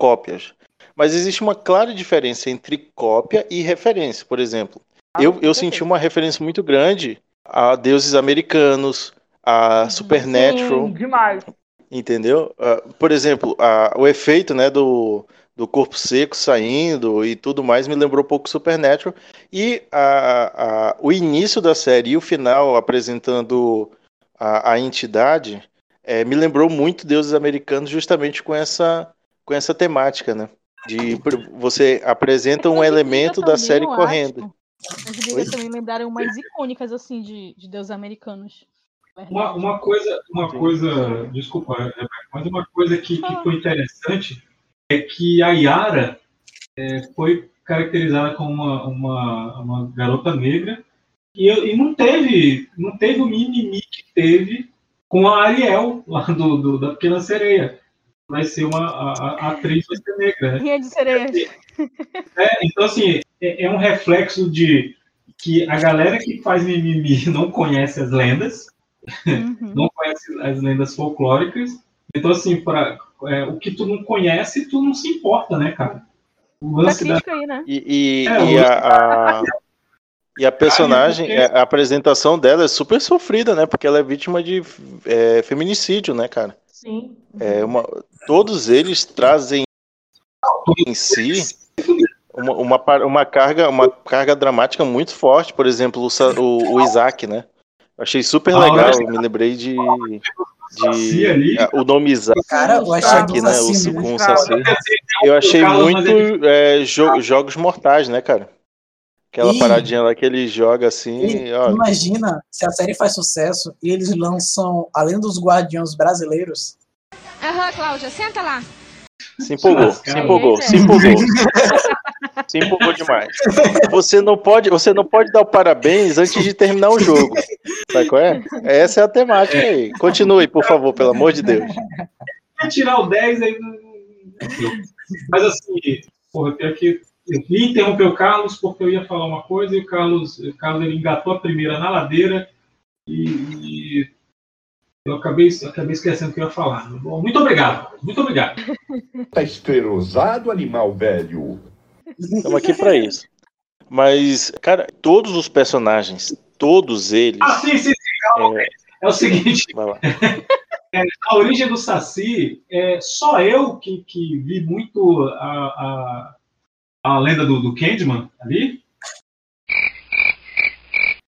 cópias. Mas existe uma clara diferença entre cópia e referência. Por exemplo, eu senti uma referência muito grande a Deuses Americanos, a Supernatural. Sim, demais. Entendeu? Por exemplo, o efeito, né, do corpo seco saindo e tudo mais me lembrou um pouco Supernatural. E o início da série e o final apresentando a entidade me lembrou muito Deuses Americanos justamente com essa temática, né? De você apresenta um elemento da série correndo. As ideias também lembraram mais icônicas assim, de Deuses Americanos. Uma coisa, desculpa, Rebeca, mas uma coisa que foi interessante é que a Yara foi caracterizada como uma garota negra e não teve o mimimi que teve com a Ariel lá da Pequena Sereia. Vai ser a atriz vai ser negra, né? Ria de sereia. Então, assim, é um reflexo de que a galera que faz mimimi não conhece as lendas folclóricas Então, assim, o que tu não conhece, tu não se importa, né, cara? O lance da... aí, né? E a personagem, a apresentação dela é super sofrida, né? Porque ela é vítima de feminicídio, né, cara? Sim. Todos eles trazem em si uma carga dramática muito forte. Por exemplo, o Isaac, né? Achei super legal, eu me lembrei de o nome Isaac, cara, eu achei Isaac, né? O Saci. Eu achei muito Jogos Mortais, né, cara? Aquela paradinha lá que ele joga assim. Imagina se a série faz sucesso e eles lançam, além dos Guardiões brasileiros. Aham, Cláudia, senta lá. Se empolgou demais. Você não pode dar o parabéns antes de terminar o jogo. Sabe qual é? Essa é a temática aí. Continue, por favor, pelo amor de Deus. Quer tirar o 10 aí. Mas assim, porra, pior que eu ia interromper o Carlos porque eu ia falar uma coisa e o Carlos ele engatou a primeira na ladeira e eu acabei esquecendo o que eu ia falar. Muito obrigado. Tá esterosado, animal velho. Estamos aqui para isso. Mas, cara, todos os personagens, todos eles... Ah, sim, calma. É o seguinte. Vai lá. A origem do Saci, só eu que vi muito a lenda do Candyman ali.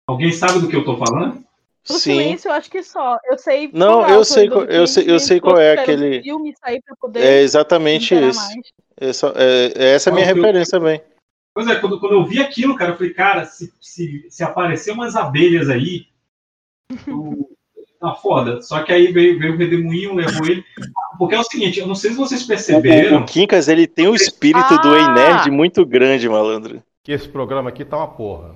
Alguém sabe do que eu tô falando? Pro sim. Silêncio, eu acho que só. Eu sei. Não, eu sei, eu sei qual é aquele. Filme sair pra poder exatamente isso. Essa é a minha referência também. Pois é, quando eu vi aquilo, cara, eu falei, cara, se aparecer umas abelhas aí, tá foda. Só que aí veio o redemoinho, levou ele. Porque é o seguinte, eu não sei se vocês perceberam. O Quincas, ele tem um espírito do Ei Nerd muito grande, malandro. Que esse programa aqui tá uma porra.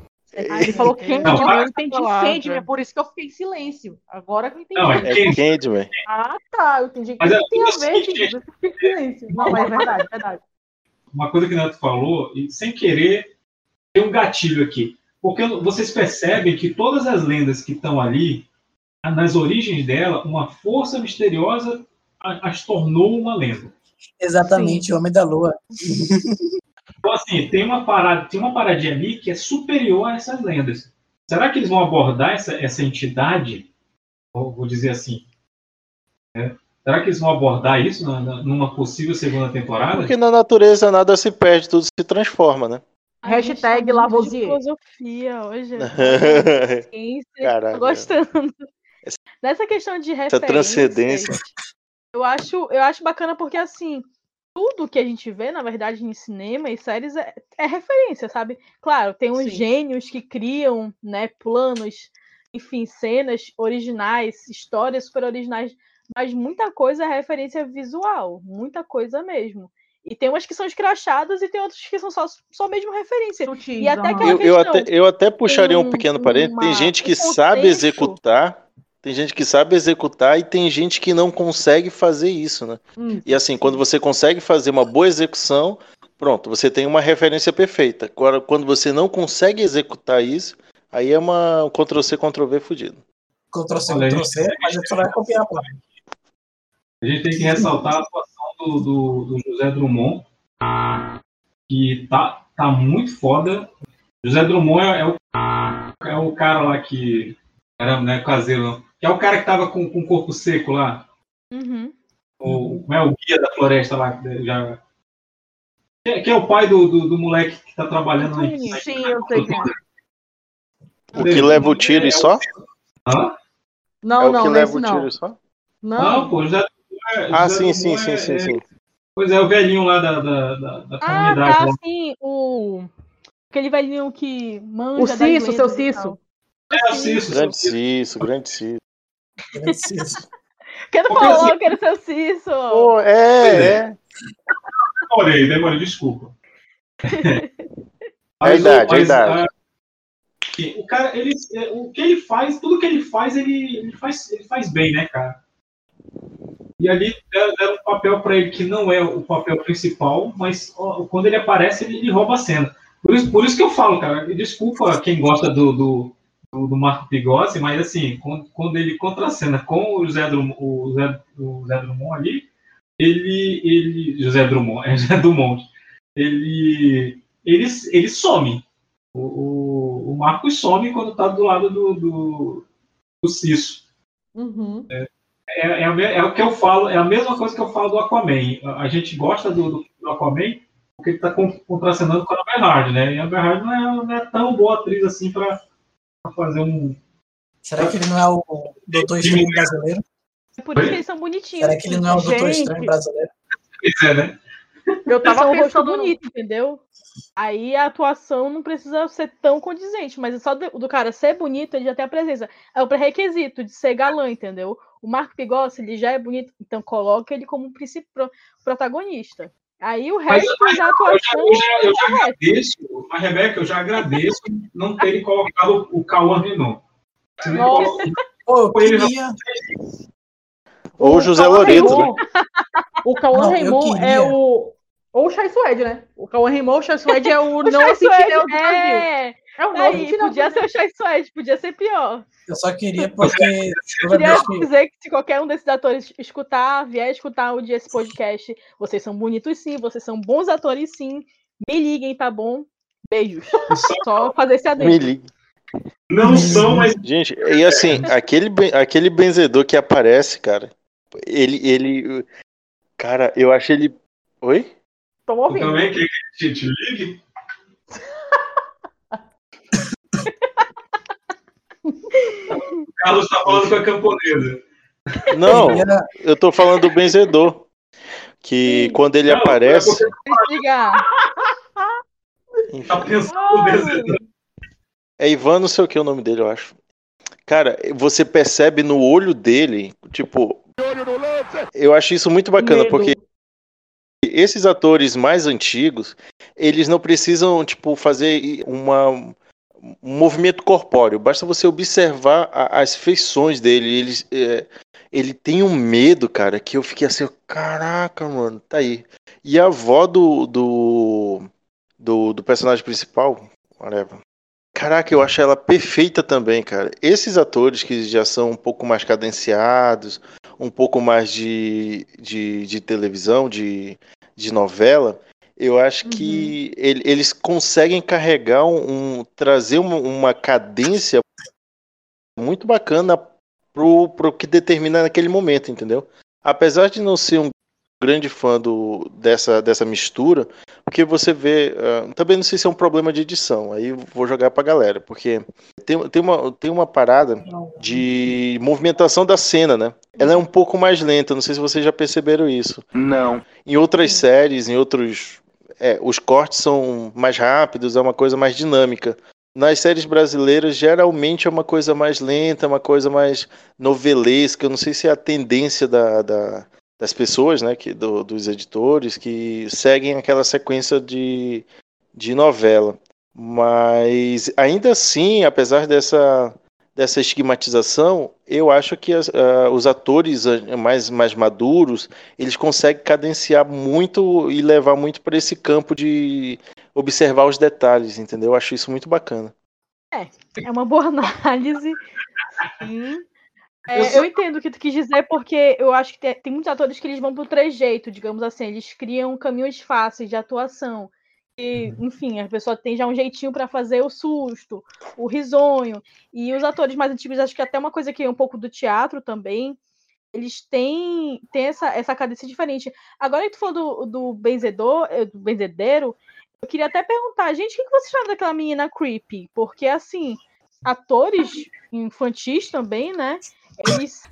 Ah, ele falou Candyman, eu entendi Candyman, por isso que eu fiquei em silêncio. Agora que eu entendi. Não, é Candyman. Ah, tá, eu entendi que não tem a ver, gente. Eu fiquei em silêncio. Não, mas é verdade. Uma coisa que o Neto falou, e sem querer, tem um gatilho aqui. Porque vocês percebem que todas as lendas que estão ali, nas origens dela, uma força misteriosa as tornou uma lenda. Exatamente, sim. O Homem da Lua. Então, assim, tem uma paradinha ali que é superior a essas lendas. Será que eles vão abordar essa entidade? Vou dizer assim. Né? Será que eles vão abordar isso numa possível segunda temporada? Porque na natureza nada se perde, tudo se transforma, né? Hashtag Lavoisier. Filosofia hoje. Caraca. Tô gostando. Nessa questão de referência. Essa transcendência. Eu acho bacana porque, assim... Tudo que a gente vê, na verdade, em cinema e séries é referência, sabe? Claro, tem uns gênios que criam, né, planos, enfim, cenas originais, histórias super originais, mas muita coisa é referência visual, muita coisa mesmo. E tem umas que são escrachadas e tem outras que são só mesmo referência. E até aquela questão, eu até puxaria um pequeno parênteses. Tem gente que sabe executar... e tem gente que não consegue fazer isso, né? E assim, quando você consegue fazer uma boa execução, pronto, você tem uma referência perfeita. Agora, quando você não consegue executar isso, aí é um Ctrl-C, Ctrl-V fudido. Ctrl-C, mas você vai copiar, pô. A gente tem que ressaltar a atuação do José Drummond, que tá muito foda. José Drummond é o cara lá que era, né, caseiro, não. Que é o cara que tava com o corpo seco lá. Uhum. Como é o guia da floresta lá? Já... Que é o pai do moleque que tá trabalhando lá. Sim, eu sei. O que leva o tiro e só? Hã? Não, não é esse não. Não, pô, já... Ah, sim. Pois é, o velhinho lá da comunidade. Ah, tá, sim, aquele velhinho que manja... O Cício, o seu Cício. É, Grande Cício. Quem não falou que era o seu Cício? Oh, é. Demorei, desculpa. É a idade. O cara, o que ele faz, tudo que ele faz bem, né, cara? E ali deram um papel pra ele que não é o papel principal, mas ó, quando ele aparece, ele rouba a cena. Por isso que eu falo, cara, desculpa quem gosta do do Marco Pigossi, mas assim, quando ele contracena com o Zé Drummond ali, ele some. O Marcos some quando tá do lado do Cisso. Uhum. É o que eu falo, é a mesma coisa que eu falo do Aquaman. A gente gosta do Aquaman porque ele tá contracenando com a Bernard, né? E a Bernard não é tão boa atriz assim pra fazer um... Será que ele não é o Doutor Estranho brasileiro? É por isso que eles são bonitinhos. Será que ele não é o Doutor Estranho brasileiro? Pois é, né? Eu tava pensando bonito, entendeu? Aí a atuação não precisa ser tão condizente, mas só do cara ser bonito, ele já tem a presença. É o pré-requisito de ser galã, entendeu? O Marco Pigossi, ele já é bonito, então coloca ele como protagonista. Aí o resto da atuação... Eu já agradeço, mas Rebeca, eu já agradeço não terem colocado o Cauã Reymond. Ou o José Loreto, né? O Cauã Reymond é o... Ou o Chai Suede, né? O Cauã Reymond, o Chai Suede é o não sentinel do Brasil. É o novo sentinel. Podia ser o Chai Suede, podia ser pior. Eu só queria, porque... Eu queria dizer que se qualquer um desses atores vier escutar o dia esse podcast, vocês são bonitos sim, vocês são bons atores sim, me liguem, tá bom? Beijos. Só fazer esse adendo. Me liguem. Não são, mas... Gente, e assim, aquele benzedor que aparece, cara, ele... Cara, eu achei ele... Oi? Tô ouvindo. Também quer que a gente ligue? O Carlos tá falando com a camponesa. Não, eu tô falando do benzedor. Que quando ele aparece... Tá pensando no benzedor. É Ivan, não sei o que é o nome dele, eu acho. Cara, você percebe no olho dele, tipo... Eu acho isso muito bacana, porque... Esses atores mais antigos, eles não precisam, tipo, fazer um movimento corpóreo. Basta você observar as feições dele. Ele tem um medo, cara, que eu fiquei assim, caraca, mano, tá aí. E a avó do personagem principal, caraca, eu acho ela perfeita também, cara. Esses atores que já são um pouco mais cadenciados, um pouco mais de televisão, de novela, eu acho que eles conseguem carregar trazer uma cadência muito bacana pro que determina naquele momento, entendeu? Apesar de não ser um grande fã dessa mistura, porque você vê, também não sei se é um problema de edição, aí vou jogar pra galera, porque tem uma parada de movimentação da cena, né? Ela é um pouco mais lenta, não sei se vocês já perceberam isso. Não. Em outras séries, os cortes são mais rápidos, é uma coisa mais dinâmica. Nas séries brasileiras, geralmente é uma coisa mais lenta, uma coisa mais novelesca, eu não sei se é a tendência das pessoas, né, dos editores que seguem aquela sequência de novela. Mas, ainda assim, apesar dessa estigmatização, eu acho que os atores mais maduros, eles conseguem cadenciar muito e levar muito para esse campo de observar os detalhes, entendeu? Eu acho isso muito bacana. É uma boa análise, sim. Eu entendo o que tu quis dizer, porque eu acho que tem muitos atores que eles vão pro trejeito, digamos assim, eles criam caminhos fáceis de atuação, e, enfim, a pessoa tem já um jeitinho para fazer o susto, o risonho, e os atores mais antigos, acho que até uma coisa que é um pouco do teatro também, eles têm essa cadência diferente. Agora que tu falou do benzedeiro, eu queria até perguntar, gente, o que vocês acham daquela menina creepy? Porque, assim, atores infantis também, né? Eles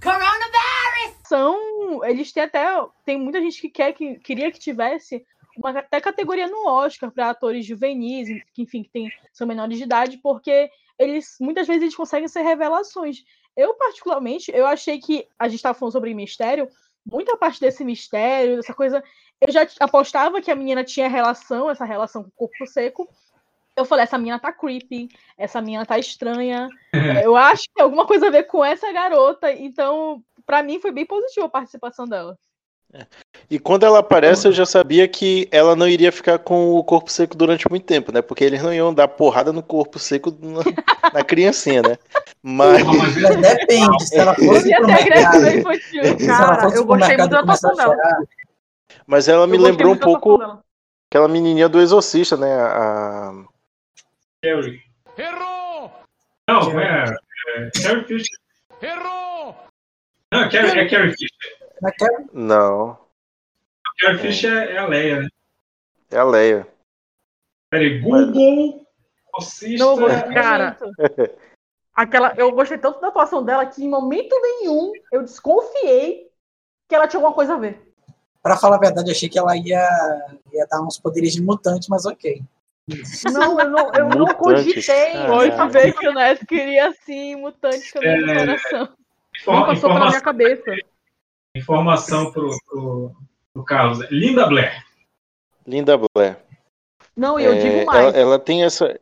eles têm até... Tem muita gente que queria que tivesse uma até categoria no Oscar para atores juvenis, que, enfim, são menores de idade, porque muitas vezes eles conseguem ser revelações. Eu, particularmente, eu achei que... A gente estava falando sobre mistério, muita parte desse mistério, dessa coisa... Eu já apostava que a menina tinha essa relação com o Corpo Seco. Eu falei, essa menina tá creepy, essa menina tá estranha, eu acho que tem alguma coisa a ver com essa garota, então pra mim foi bem positiva a participação dela. E quando ela aparece, eu já sabia que ela não iria ficar com o Corpo Seco durante muito tempo, né? Porque eles não iam dar porrada no Corpo Seco na criancinha, né? Mas... depende, se ela fosse pro mercado... Cara, eu gostei muito da atuação dela. Mas ela me lembrou um pouco aquela menininha do Exorcista, né? A... Errou! Não, é Carrie Fisher. Errou! Não, é Carrie Fisher. Não. A Carrie Fisher é a Leia, né? É a Leia. Peraí, Google, assista... Não, cara, aquela, eu gostei tanto da atuação dela que em momento nenhum eu desconfiei que ela tinha alguma coisa a ver. Pra falar a verdade, eu achei que ela ia dar uns poderes de mutante, mas ok. Não, eu não cogitei. Hoje veio que o Neto queria, assim, mutante também no coração. Não passou pela minha cabeça. Informação pro Carlos. Linda Blair. Linda Blair. Não, eu digo mais. Ela tem essa...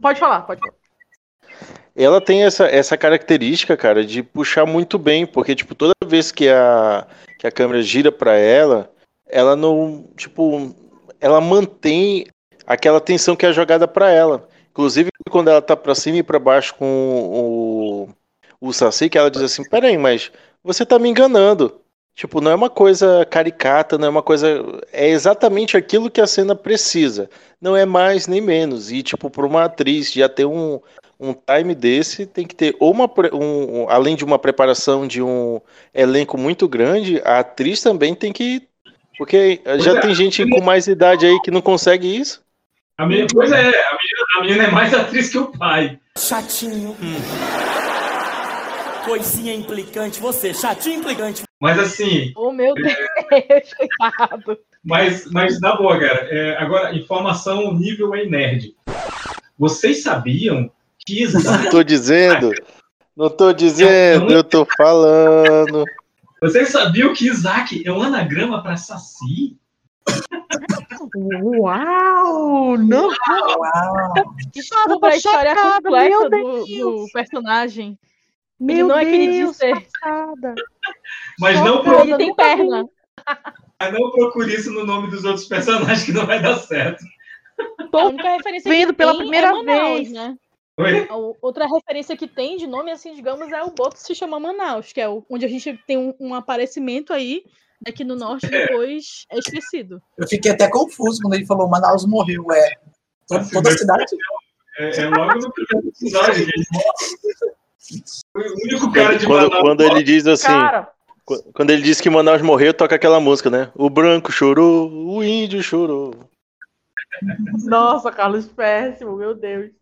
Pode falar. Ela tem essa característica, cara, de puxar muito bem, porque, tipo, toda vez que a câmera gira pra ela, ela não, tipo, ela mantém aquela tensão que é jogada pra ela. Inclusive, quando ela tá pra cima e pra baixo com o Saci, que ela diz assim, peraí, mas... Você tá me enganando. Tipo, não é uma coisa caricata, não é uma coisa... É exatamente aquilo que a cena precisa. Não é mais nem menos. E, tipo, pra uma atriz já ter um time desse, tem que ter ou além de uma preparação de um elenco muito grande, a atriz também tem que... Porque já tem gente com mais idade aí que não consegue isso. A menina é mais atriz que o pai. Chatinho. Coisinha implicante, você, chatinho implicante. Mas assim... Oh, meu Deus, coitado. Mas na boa, cara. Agora, informação nível é nerd. Vocês sabiam que... Não tô dizendo, eu tô falando. Vocês sabiam que Isaac é um anagrama pra Saci? Uau! Não! Uau. Desculpa a história complexa do personagem. Meu não Deus, é passada. Mas não procure... Ele tem perna. Mas não procure isso no nome dos outros personagens, que não vai dar certo. A única referência vendo que pela tem primeira é Manaus, vez, né? Oi? Outra referência que tem de nome, assim, digamos, é o Boto se chama Manaus, que é onde a gente tem um aparecimento aí, daqui no norte, depois é esquecido. Eu fiquei até confuso quando ele falou Manaus morreu, toda a cidade... É logo no primeiro episódio, gente. O único cara de Manaus. Quando ele diz assim, cara, quando ele diz que Manaus morreu, toca aquela música, né? O branco chorou, o índio chorou. Nossa, Carlos, péssimo, meu Deus.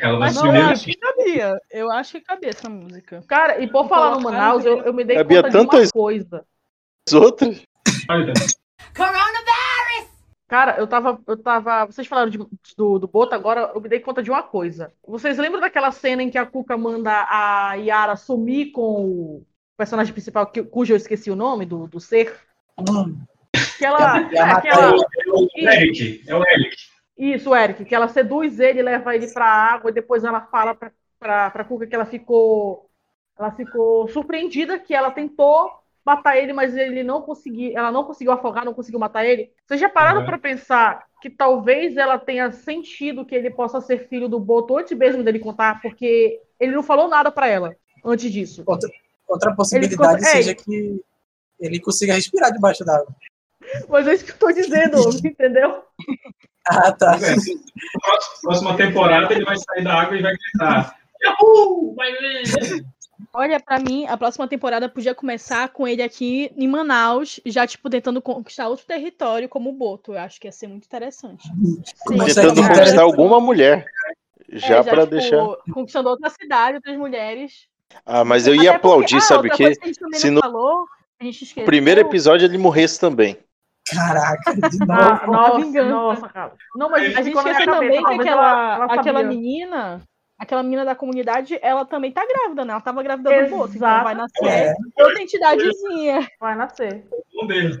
Carlos, mas não, eu acho que cabia. Eu acho que cabia essa música. Cara, e por falar no Manaus, eu me dei conta de uma coisa. As outras? Coronavirus! Cara, eu tava. Vocês falaram do Boto, agora eu me dei conta de uma coisa. Vocês lembram daquela cena em que a Cuca manda a Yara sumir com o personagem principal, cujo eu esqueci o nome, do ser? É o Eric. Isso, o Eric, que ela seduz ele, leva ele pra água e depois ela fala pra Cuca que ela ficou surpreendida que ela tentou matar ele, mas ela não conseguiu afogar, não conseguiu matar ele. Vocês já pararam para pensar que talvez ela tenha sentido que ele possa ser filho do Boto antes mesmo dele contar, porque ele não falou nada para ela antes disso. Outra possibilidade seja que ele consiga respirar debaixo d'água. Mas é isso que eu tô dizendo, entendeu? Ah, tá. Próxima temporada ele vai sair da água e vai gritar. Yahoo! Vai ver! Olha, pra mim, a próxima temporada podia começar com ele aqui em Manaus, já, tipo, tentando conquistar outro território, como o Boto. Eu acho que ia ser muito interessante. Tentando conquistar alguma mulher. Já pra tipo, deixar... Conquistando outra cidade, outras mulheres. Ah, mas eu ia aplaudir, sabe o quê? Se não falou, a gente esqueceu. No primeiro episódio ele morresse também. Caraca, de novo. Ah, nossa, cara. Não, mas a gente esqueceu também que aquela menina... Aquela menina da comunidade, ela também tá grávida, né? Ela tava grávida do Boto, então vai nascer outra entidadezinha. Vai nascer.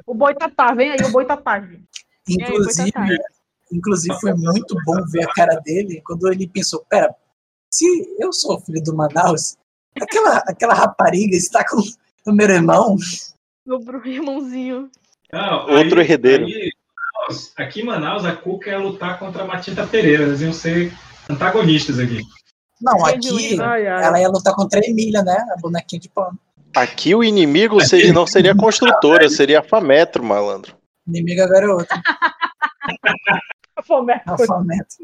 O Boitatá, vem aí o Boitatá. Inclusive, foi muito bom ver a cara dele quando ele pensou, pera, se eu sou filho do Manaus, aquela rapariga está com o meu irmão, Meu irmãozinho. Não, outro aí, herdeiro. Aí, aqui em Manaus, a Cuca ia lutar contra a Matita Pereira. Eles iam ser antagonistas aqui. Não, aqui ela ia lutar contra a Emília, né? A bonequinha de pano. Aqui o inimigo seria, não seria a construtora, seria a Fametro, malandro. Inimiga garota. A Fametro. A Fametro.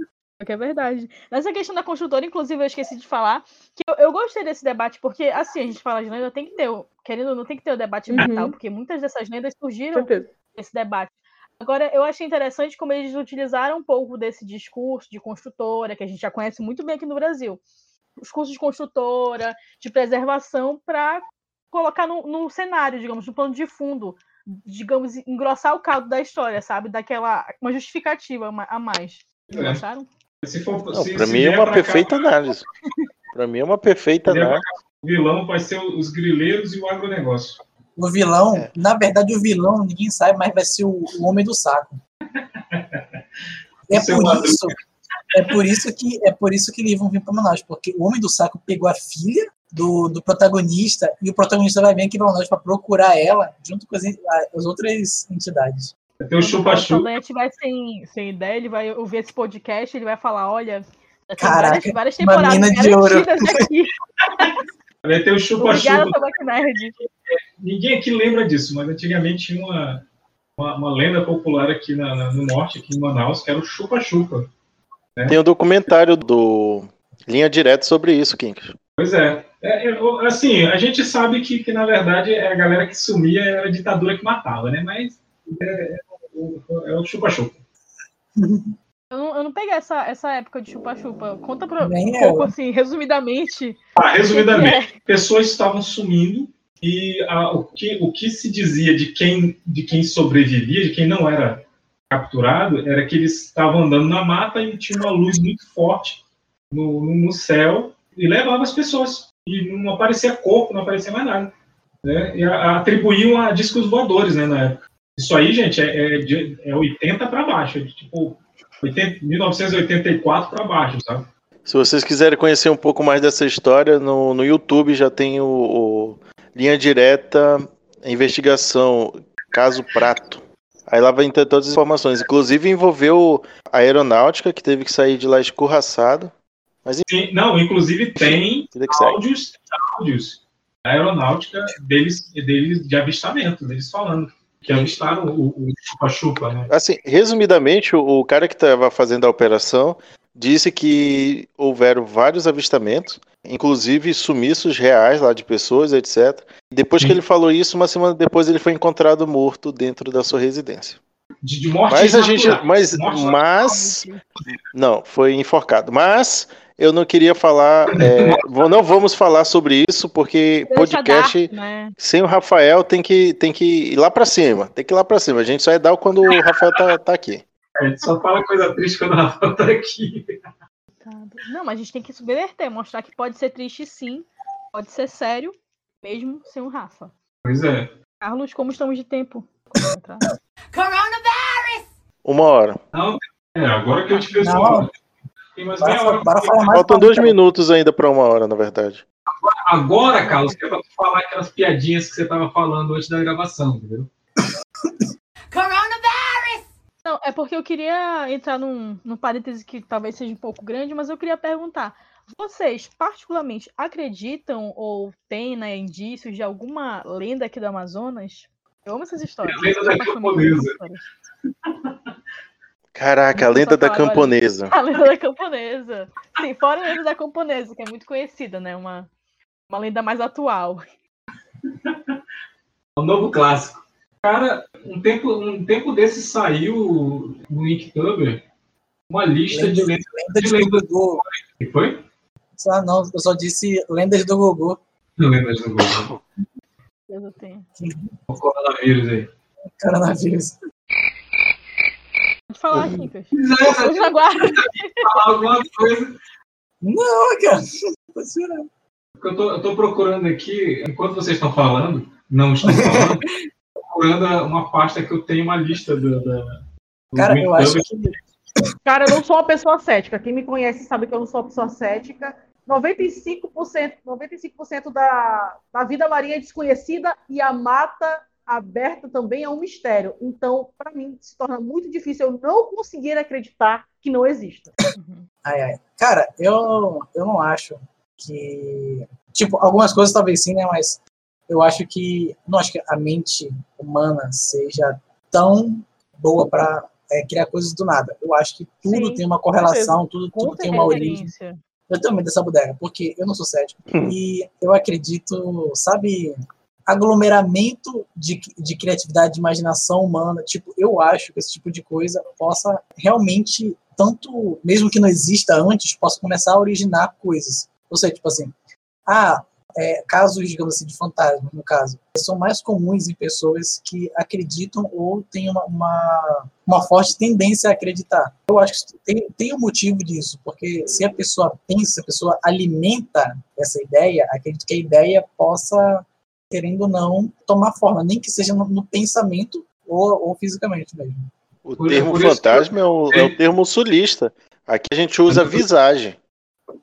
Que é verdade. Nessa questão da construtora, inclusive, eu esqueci de falar que eu gostei desse debate, porque, assim, a gente fala de lenda, tem que ter, querendo ou não, tem que ter o debate ambiental, porque muitas dessas lendas surgiram desse debate. Agora, eu achei interessante como eles utilizaram um pouco desse discurso de construtora, que a gente já conhece muito bem aqui no Brasil. Os cursos de construtora, de preservação, para colocar no cenário, digamos, no plano de fundo, digamos, engrossar o caldo da história, sabe? Daquela, uma justificativa a mais. Vocês gostaram? Para mim é uma perfeita análise. Para mim é uma perfeita análise. O vilão vai ser os grileiros e o agronegócio. O vilão, na verdade, o vilão, ninguém sabe, mas vai ser o Homem do Saco. É por isso que eles vão vir para Manaus, porque o Homem do Saco pegou a filha do protagonista e o protagonista vai vir aqui para Manaus para procurar ela junto com as outras entidades. Tem o chupa-chupa. Se tiver sem ideia, ele vai ouvir esse podcast, ele vai falar, olha, caraca, várias temporadas garantidas aqui. Vai ter o chupa-chupa. Ninguém aqui lembra disso, mas antigamente tinha uma lenda popular aqui no norte, aqui em Manaus, que era o chupa-chupa. Né? Tem um documentário do Linha Direta sobre isso, Kink. Pois é. Assim, a gente sabe que, na verdade, a galera que sumia era a ditadura que matava, né? Mas é o chupa-chupa. Eu não peguei essa época de chupa-chupa. Conta um pouco, assim, resumidamente. Resumidamente, pessoas estavam sumindo e o que se dizia de quem sobrevivia, de quem não era capturado, era que eles estavam andando na mata e tinha uma luz muito forte no céu e levava as pessoas. E não aparecia corpo, não aparecia mais nada. Né? E atribuíam a discos voadores, né, na época. Isso aí, gente, é 80 para baixo, tipo 1984 para baixo, sabe? Se vocês quiserem conhecer um pouco mais dessa história, no YouTube já tem o Linha Direta, Investigação, Caso Prato. Aí lá vai ter todas as informações, inclusive envolveu a aeronáutica, que teve que sair de lá escorraçado. Mas... Sim, não, inclusive tem áudios da aeronáutica deles de avistamento, deles falando. Que avistaram o chupa-chupa, né? Assim, resumidamente, o cara que estava fazendo a operação disse que houveram vários avistamentos, inclusive sumiços reais lá de pessoas, etc. Depois que ele falou isso, uma semana depois ele foi encontrado morto dentro da sua residência. De morte natural. Não, foi enforcado. Mas eu não queria falar. Não vamos falar sobre isso, porque podcast sem o Rafael tem que ir lá pra cima. Tem que ir lá pra cima. A gente só é dar quando o Rafael tá aqui. A gente só fala coisa triste quando o Rafael tá aqui. Não, mas a gente tem que subverter, mostrar que pode ser triste sim, pode ser sério, mesmo sem o Rafa. Pois é. Carlos, como estamos de tempo? Coronavirus! 1 hora. Não, agora que eu te fiz 1 hora. Tem mais meia hora. Faltam 2 minutos ainda para 1 hora, na verdade. Agora, Carlos, que é pra tu falar aquelas piadinhas que você tava falando antes da gravação, entendeu? Coronavirus! Não, é porque eu queria entrar num parêntese que talvez seja um pouco grande, mas eu queria perguntar. Vocês, particularmente, acreditam ou têm, né, indícios de alguma lenda aqui do Amazonas? Eu amo essas histórias. É a lenda da camponesa. Caraca, a lenda da camponesa. Agora. A lenda da camponesa. Sim, fora a lenda da camponesa, que é muito conhecida, né? Uma lenda mais atual. É um novo clássico. Cara, um tempo desse saiu no Inktober uma lista de lendas do Gogô. Que foi? Ah, não, eu só disse lendas do Gogô. Lendas do Gogô. Eu tenho. O coronavírus aí. O coronavírus. Pode falar, Kika. Eu já aguardo. Falar alguma coisa. Não, cara. Eu tô procurando aqui, enquanto vocês estão falando, não estão falando, procurando uma pasta que eu tenho uma lista do cara, eu acho que... Cara, eu não sou uma pessoa cética. Quem me conhece sabe que eu não sou uma pessoa cética. 95% da vida marinha é desconhecida e a mata aberta também é um mistério. Então, para mim, se torna muito difícil eu não conseguir acreditar que não exista. Cara, eu não acho que... Tipo, algumas coisas talvez sim, né? Mas eu acho que... Não acho que a mente humana seja tão boa para criar coisas do nada. Eu acho que tudo tem uma correlação, tudo tem uma origem. Eu tenho medo dessa bodega, porque eu não sou cético. E eu acredito, sabe... aglomeramento de criatividade, de imaginação humana, tipo, eu acho que esse tipo de coisa possa realmente, tanto, mesmo que não exista antes, possa começar a originar coisas. Ou seja, tipo assim, casos, digamos assim, de fantasmas, no caso, são mais comuns em pessoas que acreditam ou têm uma forte tendência a acreditar. Eu acho que tem um motivo disso, porque se a pessoa pensa, se a pessoa alimenta essa ideia, acredito que a ideia possa... querendo ou não, tomar forma, nem que seja no pensamento ou fisicamente mesmo. O termo fantasma é o termo sulista. Aqui a gente usa visagem. É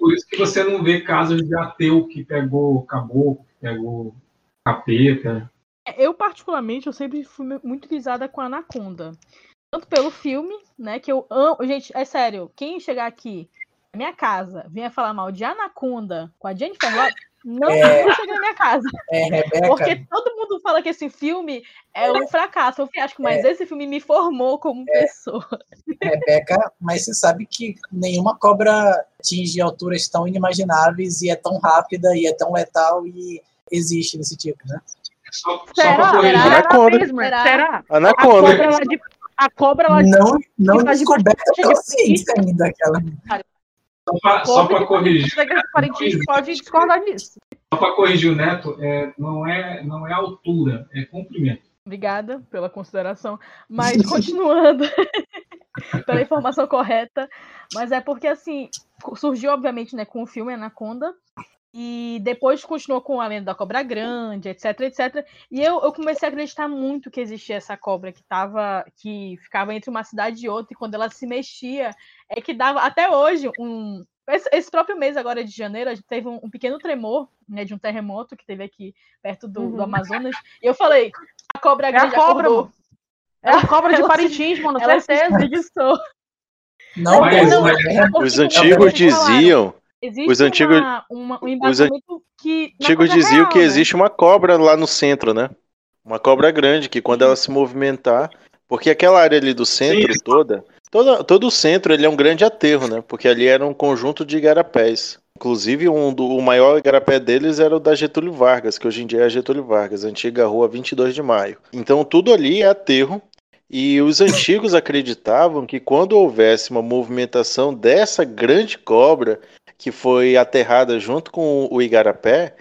por isso que você não vê casos de ateu que pegou caboclo, que pegou capeta. Eu, particularmente, eu sempre fui muito visada com a Anaconda. Tanto pelo filme, né, que eu amo... Gente, é sério, quem chegar aqui na minha casa, venha falar mal de Anaconda com a Jennifer Lopez... Não vou chegar na minha casa. Rebeca. Porque todo mundo fala que esse filme é um fracasso, eu acho, mas esse filme me formou como pessoa. Rebeca, mas você sabe que nenhuma cobra atinge alturas tão inimagináveis e é tão rápida e é tão letal e existe desse tipo, né? Será? A cobra lá de... Não descoberta pela ciência ainda, aquela... Só para corrigir. Pode discordar disso. Só para corrigir o Neto, não é altura, é comprimento. Obrigada pela consideração. Mas continuando pela informação correta. Mas é porque assim, surgiu, obviamente, né, com o filme Anaconda. E depois continuou com a lenda da Cobra Grande, etc, etc. E eu comecei a acreditar muito que existia essa cobra que ficava entre uma cidade e outra, e quando ela se mexia, é que dava até hoje um... Esse próprio mês agora de janeiro, a gente teve um pequeno tremor, né, de um terremoto que teve aqui perto do Amazonas. E eu falei, a Cobra Grande acordou. É a cobra de Parintins, mano, com certeza. Os antigos diziam... Existe os antigos diziam que existe uma cobra lá no centro, né? Uma cobra grande, que quando ela se movimentar... Porque aquela área ali do centro todo o centro, ele é um grande aterro, né? Porque ali era um conjunto de igarapés. Inclusive, o maior igarapé deles era o da Getúlio Vargas, que hoje em dia é a Getúlio Vargas, antiga rua 22 de maio. Então, tudo ali é aterro. E os antigos acreditavam que quando houvesse uma movimentação dessa grande cobra... que foi aterrada junto com o igarapé,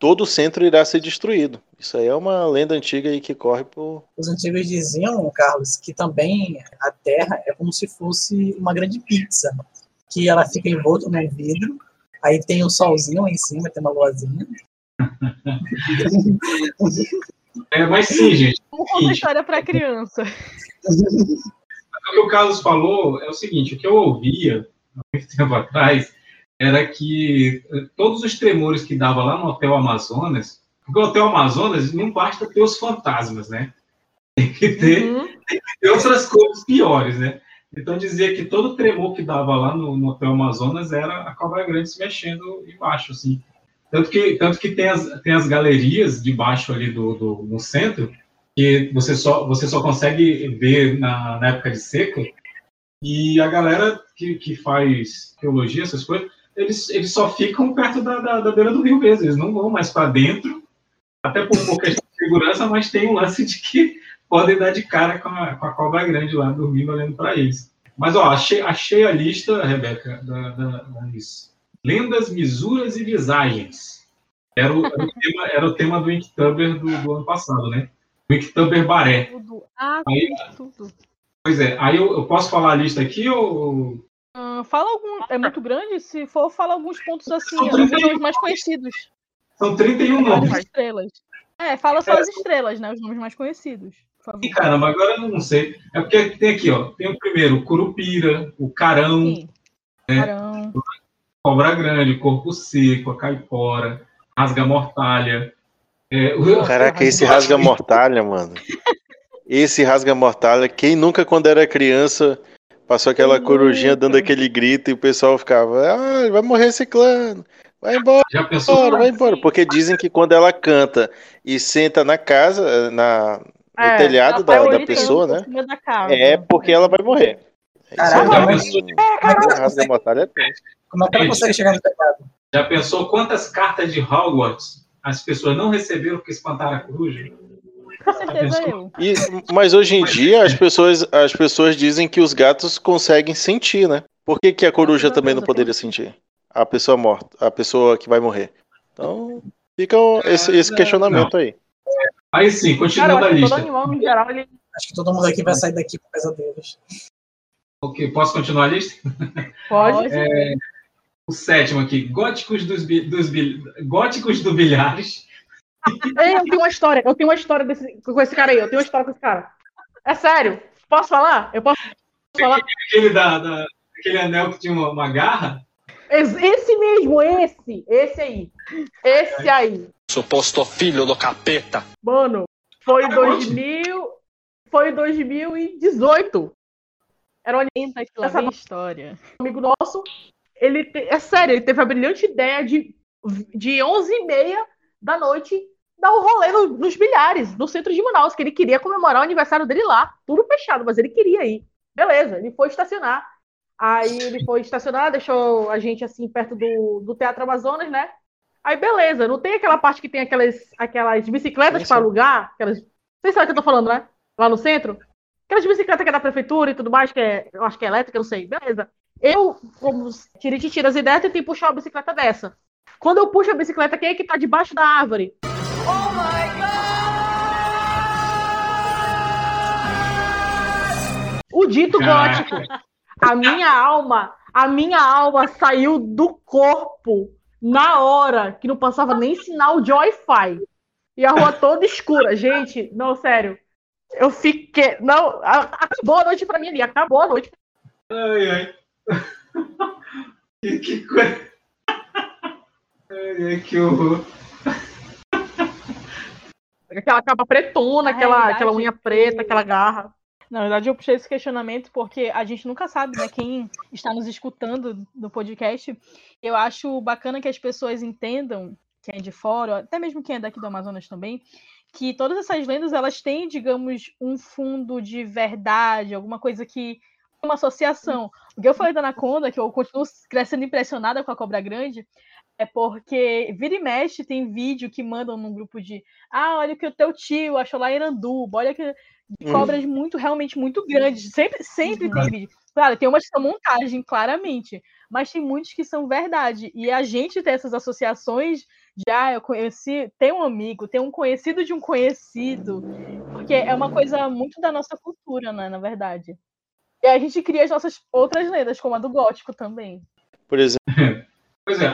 todo o centro irá ser destruído. Isso aí é uma lenda antiga aí que corre por... Os antigos diziam, Carlos, que também a Terra é como se fosse uma grande pizza, que ela fica envolta no vidro, aí tem um solzinho lá em cima, tem uma luazinha. Mas sim, gente. Uma história para criança. O que o Carlos falou é o seguinte, o que eu ouvia muito tempo atrás, era que todos os tremores que dava lá no Hotel Amazonas, porque o Hotel Amazonas não basta ter os fantasmas, né? Tem que ter outras coisas piores, né? Então dizia que todo tremor que dava lá no Hotel Amazonas era a Cobra Grande se mexendo embaixo, assim. Tanto que tem as galerias de baixo ali no centro, que você só consegue ver na época de seca. E a galera que faz teologia, essas coisas, eles só ficam perto da beira do rio mesmo, eles não vão mais para dentro, até por questão de segurança, mas tem um lance de que podem dar de cara com a Cobra Grande lá, dormindo, olhando para eles. Mas, ó, achei a lista, Rebeca, das lendas, misuras e visagens. Era o tema do Inktober do ano passado, né? O Inktober Baré. Tudo. Pois é, aí eu posso falar a lista aqui ou... Fala algum, é muito grande, se for, fala alguns pontos assim, os mais conhecidos. São 31 nomes. Fala só as estrelas, né, os nomes mais conhecidos. Ih, caramba, agora eu não sei. É porque tem aqui, ó, tem o primeiro, o Curupira, o Carão, né? Cobra Grande, Corpo Seco, a Caipora, Rasga Mortalha, Caraca, esse rasga-mortalha, mano. Esse rasga-mortalha, quem nunca, quando era criança, passou aquela corujinha dando aquele grito e o pessoal ficava, ah, vai morrer esse clã, vai embora, vai embora. Porque dizem que quando ela canta e senta na casa, no telhado da pessoa, né? É porque ela vai morrer. Como é que ela consegue chegar no telhado? Já pensou quantas cartas de Hogwarts as pessoas não receberam porque espantaram a coruja? Com certeza eu. Mas hoje em dia as pessoas dizem que os gatos conseguem sentir, né? Por que a coruja também não poderia sentir? A pessoa morta, a pessoa que vai morrer. Então fica esse questionamento aí. Aí sim, continuando a lista. Acho que todo mundo aqui vai sair daqui por causa deles. Ok, posso continuar a lista? Pode. O sétimo aqui, góticos do bilhares. Eu tenho uma história com esse cara. É sério, posso falar? Eu posso falar? Aquele anel que tinha uma garra? Esse mesmo, esse aí. Suposto filho do capeta. Mano, foi 2018. Era uma história. Um amigo nosso, ele teve a brilhante ideia de 11h30 da noite dar um rolê nos bilhares, no centro de Manaus, que ele queria comemorar o aniversário dele lá, tudo fechado, mas ele queria ir. Beleza, ele foi estacionar. Aí ele foi estacionar, deixou a gente assim perto do Teatro Amazonas, né? Aí beleza, não tem aquela parte que tem aquelas bicicletas para alugar? Vocês sabem o que eu tô falando, né? Lá no centro? Aquelas bicicletas que é da prefeitura e tudo mais, eu acho que é elétrica, não sei. Beleza. Eu, como tira as ideias, tentei puxar uma bicicleta dessa. Quando eu puxo a bicicleta, quem é que tá debaixo da árvore? Oh my God! O dito gótico. A minha alma saiu do corpo na hora que não passava nem sinal de Wi-Fi. E a rua toda escura. Gente, não, sério. Eu fiquei... Não, acabou a noite pra mim ali. Acabou a noite. Ai, ai. Que coisa... Ai, ai, que horror. Aquela capa pretona, aquela unha preta, aquela garra. Na verdade, eu puxei esse questionamento porque a gente nunca sabe, né? Quem está nos escutando no podcast. Eu acho bacana que as pessoas entendam, quem é de fora, até mesmo quem é daqui do Amazonas também, que todas essas lendas, elas têm, digamos, um fundo de verdade, alguma coisa que... uma associação. O que eu falei da Anaconda, que eu continuo crescendo impressionada com a Cobra Grande, é porque vira e mexe tem vídeo que mandam num grupo de olha o que o teu tio achou lá em Iranduba, olha que... De cobras realmente muito grandes. Sempre tem vídeo. Claro, tem umas que são montagem, claramente. Mas tem muitos que são verdade. E a gente tem essas associações de, eu conheci... Tem um amigo, tem um conhecido de um conhecido. Porque é uma coisa muito da nossa cultura, né, na verdade. E a gente cria as nossas outras lendas, como a do gótico também. Por exemplo... Pois é.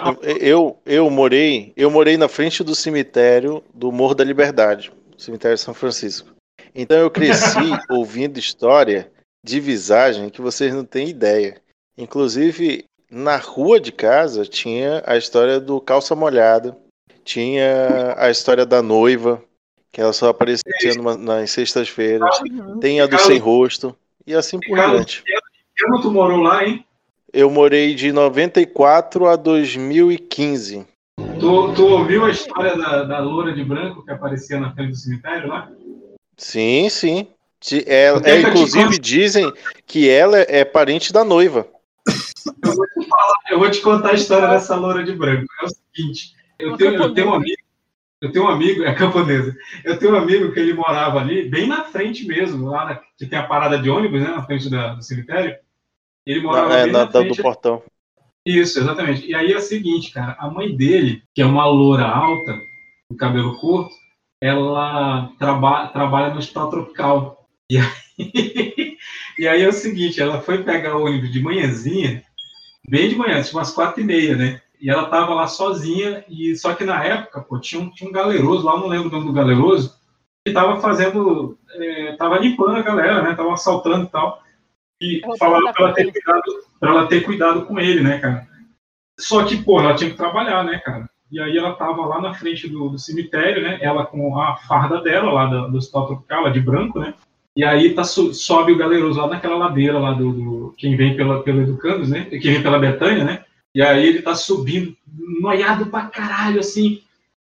Eu morei na frente do cemitério do Morro da Liberdade. Cemitério de São Francisco. Então eu cresci ouvindo história de visagem que vocês não têm ideia. Inclusive, na rua de casa tinha a história do calça molhada, tinha a história da noiva, que ela só aparecia nas sextas-feiras, tem a do sem rosto, e assim por diante. Como tu morou lá, hein? Eu morei de 94 a 2015. Tu ouviu a história da loura de branco que aparecia na frente do cemitério lá? Sim, sim. Inclusive dizem que ela é parente da noiva. Eu vou te contar a história dessa loura de branco. É o seguinte, eu tenho um amigo, é camponesa. Eu tenho um amigo que ele morava ali, bem na frente mesmo, lá que tem a parada de ônibus, né, na frente do cemitério. Ele morava ali na frente do portão. Isso, exatamente. E aí é o seguinte, cara, a mãe dele, que é uma loura alta, com cabelo curto, ela trabalha no hospital tropical. E aí é o seguinte, ela foi pegar o ônibus de manhãzinha, bem de manhã, tipo umas 4h30, né? E ela tava lá sozinha, só que na época, pô, tinha um galeroso lá, não lembro o nome do galeroso, que tava fazendo, tava limpando a galera, né? Tava assaltando e tal. E falaram pra ela ter cuidado com ele, né, cara? Só que, pô, ela tinha que trabalhar, né, cara? E aí ela tava lá na frente do cemitério, né? Ela com a farda dela, lá do Hospital Tropical, lá de branco, né? E aí sobe o galeroso lá naquela ladeira lá quem vem pelo Educandos, né? Quem vem pela Betânia, né? E aí ele tá subindo, noiado pra caralho, assim.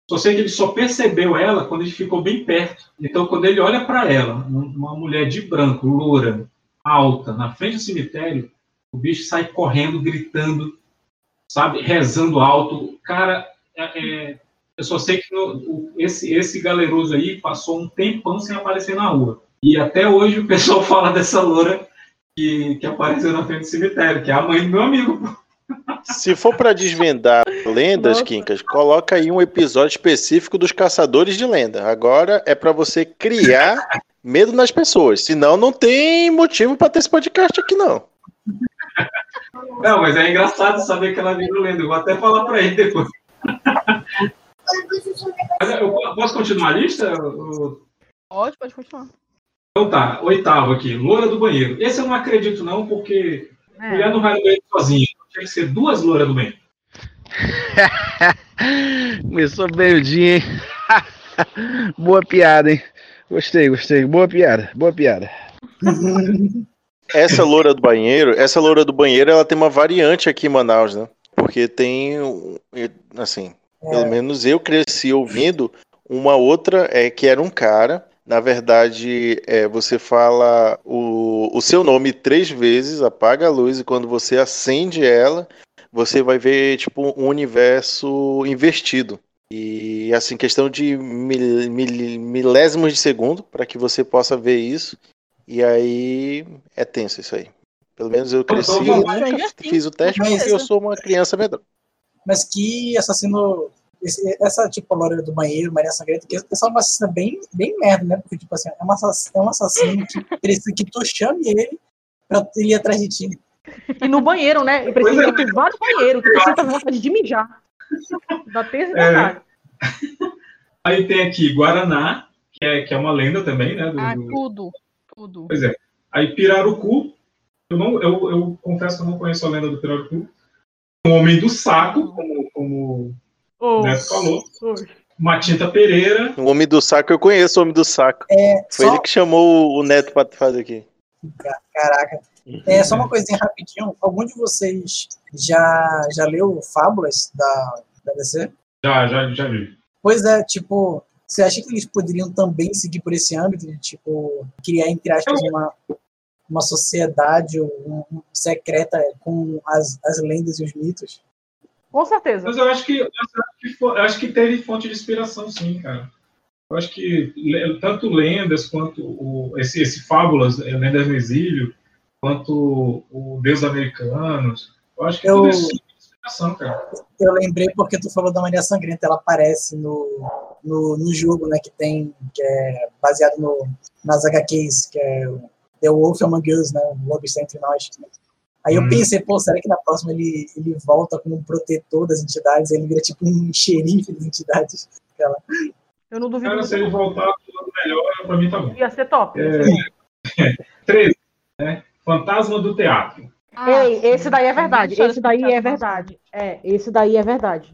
Só sei que ele só percebeu ela quando ele ficou bem perto. Então, quando ele olha pra ela, uma mulher de branco, loura, alta, na frente do cemitério, o bicho sai correndo, gritando, sabe? Rezando alto. Cara... eu só sei que esse galeroso aí passou um tempão sem aparecer na rua. E até hoje o pessoal fala dessa loura que apareceu na frente do cemitério, que é a mãe do meu amigo. Se for para desvendar lendas, Quincas, coloca aí um episódio específico dos caçadores de lenda. Agora é para você criar medo nas pessoas, senão não tem motivo para ter esse podcast aqui não. Não, mas é engraçado saber que ela virou lenda. Eu vou até falar para ele depois. Eu posso continuar a lista? Pode continuar. Então tá, oitavo aqui, loura do banheiro. Esse eu não acredito não, porque mulher não vai no banheiro sozinha. Tem que ser duas louras do banheiro. Começou bem o dia, hein? Boa piada, hein? Gostei. Boa piada. Essa loura do banheiro, ela tem uma variante aqui em Manaus, né? Porque tem, assim, pelo menos eu cresci ouvindo uma outra, que era um cara. Na verdade, você fala o seu nome 3 vezes, apaga a luz, e quando você acende ela, você vai ver, tipo, um universo invertido. E, assim, questão de milésimos de segundo, para que você possa ver isso. E aí, é tenso isso aí. Pelo menos eu cresci e nunca fiz o teste, porque eu sou uma criança medrosa. Mas que assassino... Essa, tipo, a loura do banheiro, Maria Sangrenta, que é uma assassina bem merda, né? Porque, tipo assim, é um assassino que precisa que tu chame ele pra ir atrás de ti. E no banheiro, né? E precisa ter vários banheiros, que precisa ter vontade de mijar. Da terça e da tarde. Aí tem aqui Guaraná, que é uma lenda também, né? Tudo. Pois é. Aí Pirarucu. Eu confesso que eu não conheço a lenda do Pirarucu. O Homem do Saco, como o Neto falou. Matinta Pereira. O Homem do Saco, eu conheço o Homem do Saco. Foi ele que chamou o Neto pra fazer aqui. Caraca. Só uma coisinha rapidinho. Algum de vocês já leu Fábulas da DC? Já li. Pois é, tipo, você acha que eles poderiam também seguir por esse âmbito de, tipo, criar, entre aspas, uma sociedade um secreta com as lendas e os mitos? Com certeza. Mas eu acho que teve fonte de inspiração, sim, cara. Eu acho que tanto lendas quanto esse Fábulas, Lendas no Exílio, quanto o Deuses Americanos, eu acho que tudo isso tem inspiração, cara. Eu lembrei porque tu falou da Maria Sangrenta, ela aparece no jogo, né, que é baseado nas HQs, que é The Wolf Among Us, né, o Lobo Está Entre Nós. Aí eu pensei, será que na próxima ele volta como um protetor das entidades? Ele vira tipo um xerife das entidades? Eu não duvido. Cara, se ele voltar, tudo melhor, pra mim tá bom. Ia ser top. 13, né? Fantasma do Teatro. Esse daí é verdade. Esse daí é verdade.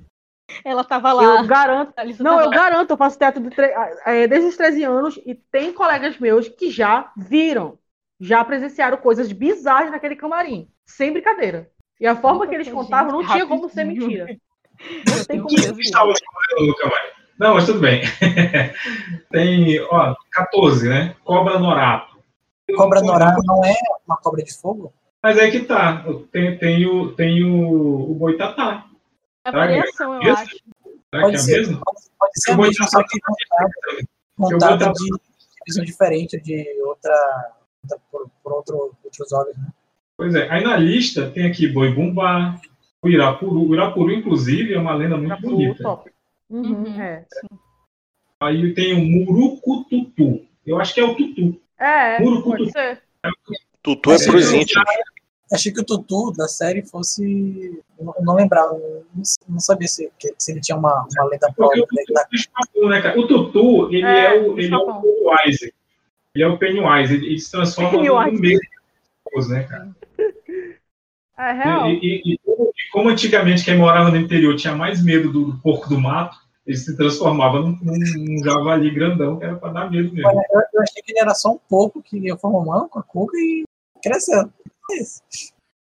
Ela tava lá. Eu garanto. Eu faço teatro desde os 13 anos e tem colegas meus que já viram. Já presenciaram coisas bizarras naquele camarim. Sem brincadeira. E a forma que eles contavam não tinha como ser mentira. Não tem como ser mentira. Não, mas tudo bem. Tem, 14, né? Cobra Norato. Cobra Norato não é uma cobra de fogo? Mas é que tá. Tem o Boitatá. É a variação, eu acho. Será que é a mesma? Pode ser a mesma, só que contada de visão diferente de outra... por outros olhos, né? Pois é, aí na lista tem aqui Boi Bumbá, o Irapuru. O Irapuru, inclusive, é uma lenda muito bonita. Top. Uhum, Aí tem o Murucututu. Eu acho que é o Tutu. Murucututu. Tutu é presente. Achei que o Tutu da série fosse... Eu não lembrava, não sabia se ele tinha uma lenda própria. O Tutu, ele é o Isaac. Ele é o Pennywise, ele se transforma no meio, né, cara? É real. E como antigamente quem morava no interior tinha mais medo do porco do mato, ele se transformava num javali grandão, que era para dar medo mesmo. Olha, eu achei que ele era só um porco que ia formando com a cuca e crescendo. É isso.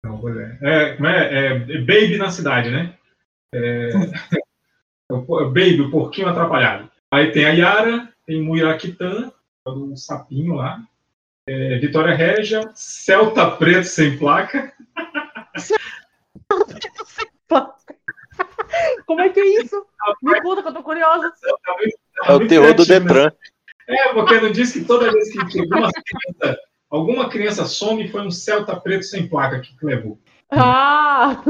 Não, Baby na cidade, né? Baby, o porquinho atrapalhado. Aí tem a Yara, tem Muiraquitã, o sapinho lá, Vitória Régia, Celta Preto sem placa. Celta Preto sem placa. Como é que é isso? Me conta que eu tô curiosa. É o teor do Detran. É, porque não diz que toda vez que alguma criança some e foi um Celta Preto sem placa que levou. Ah!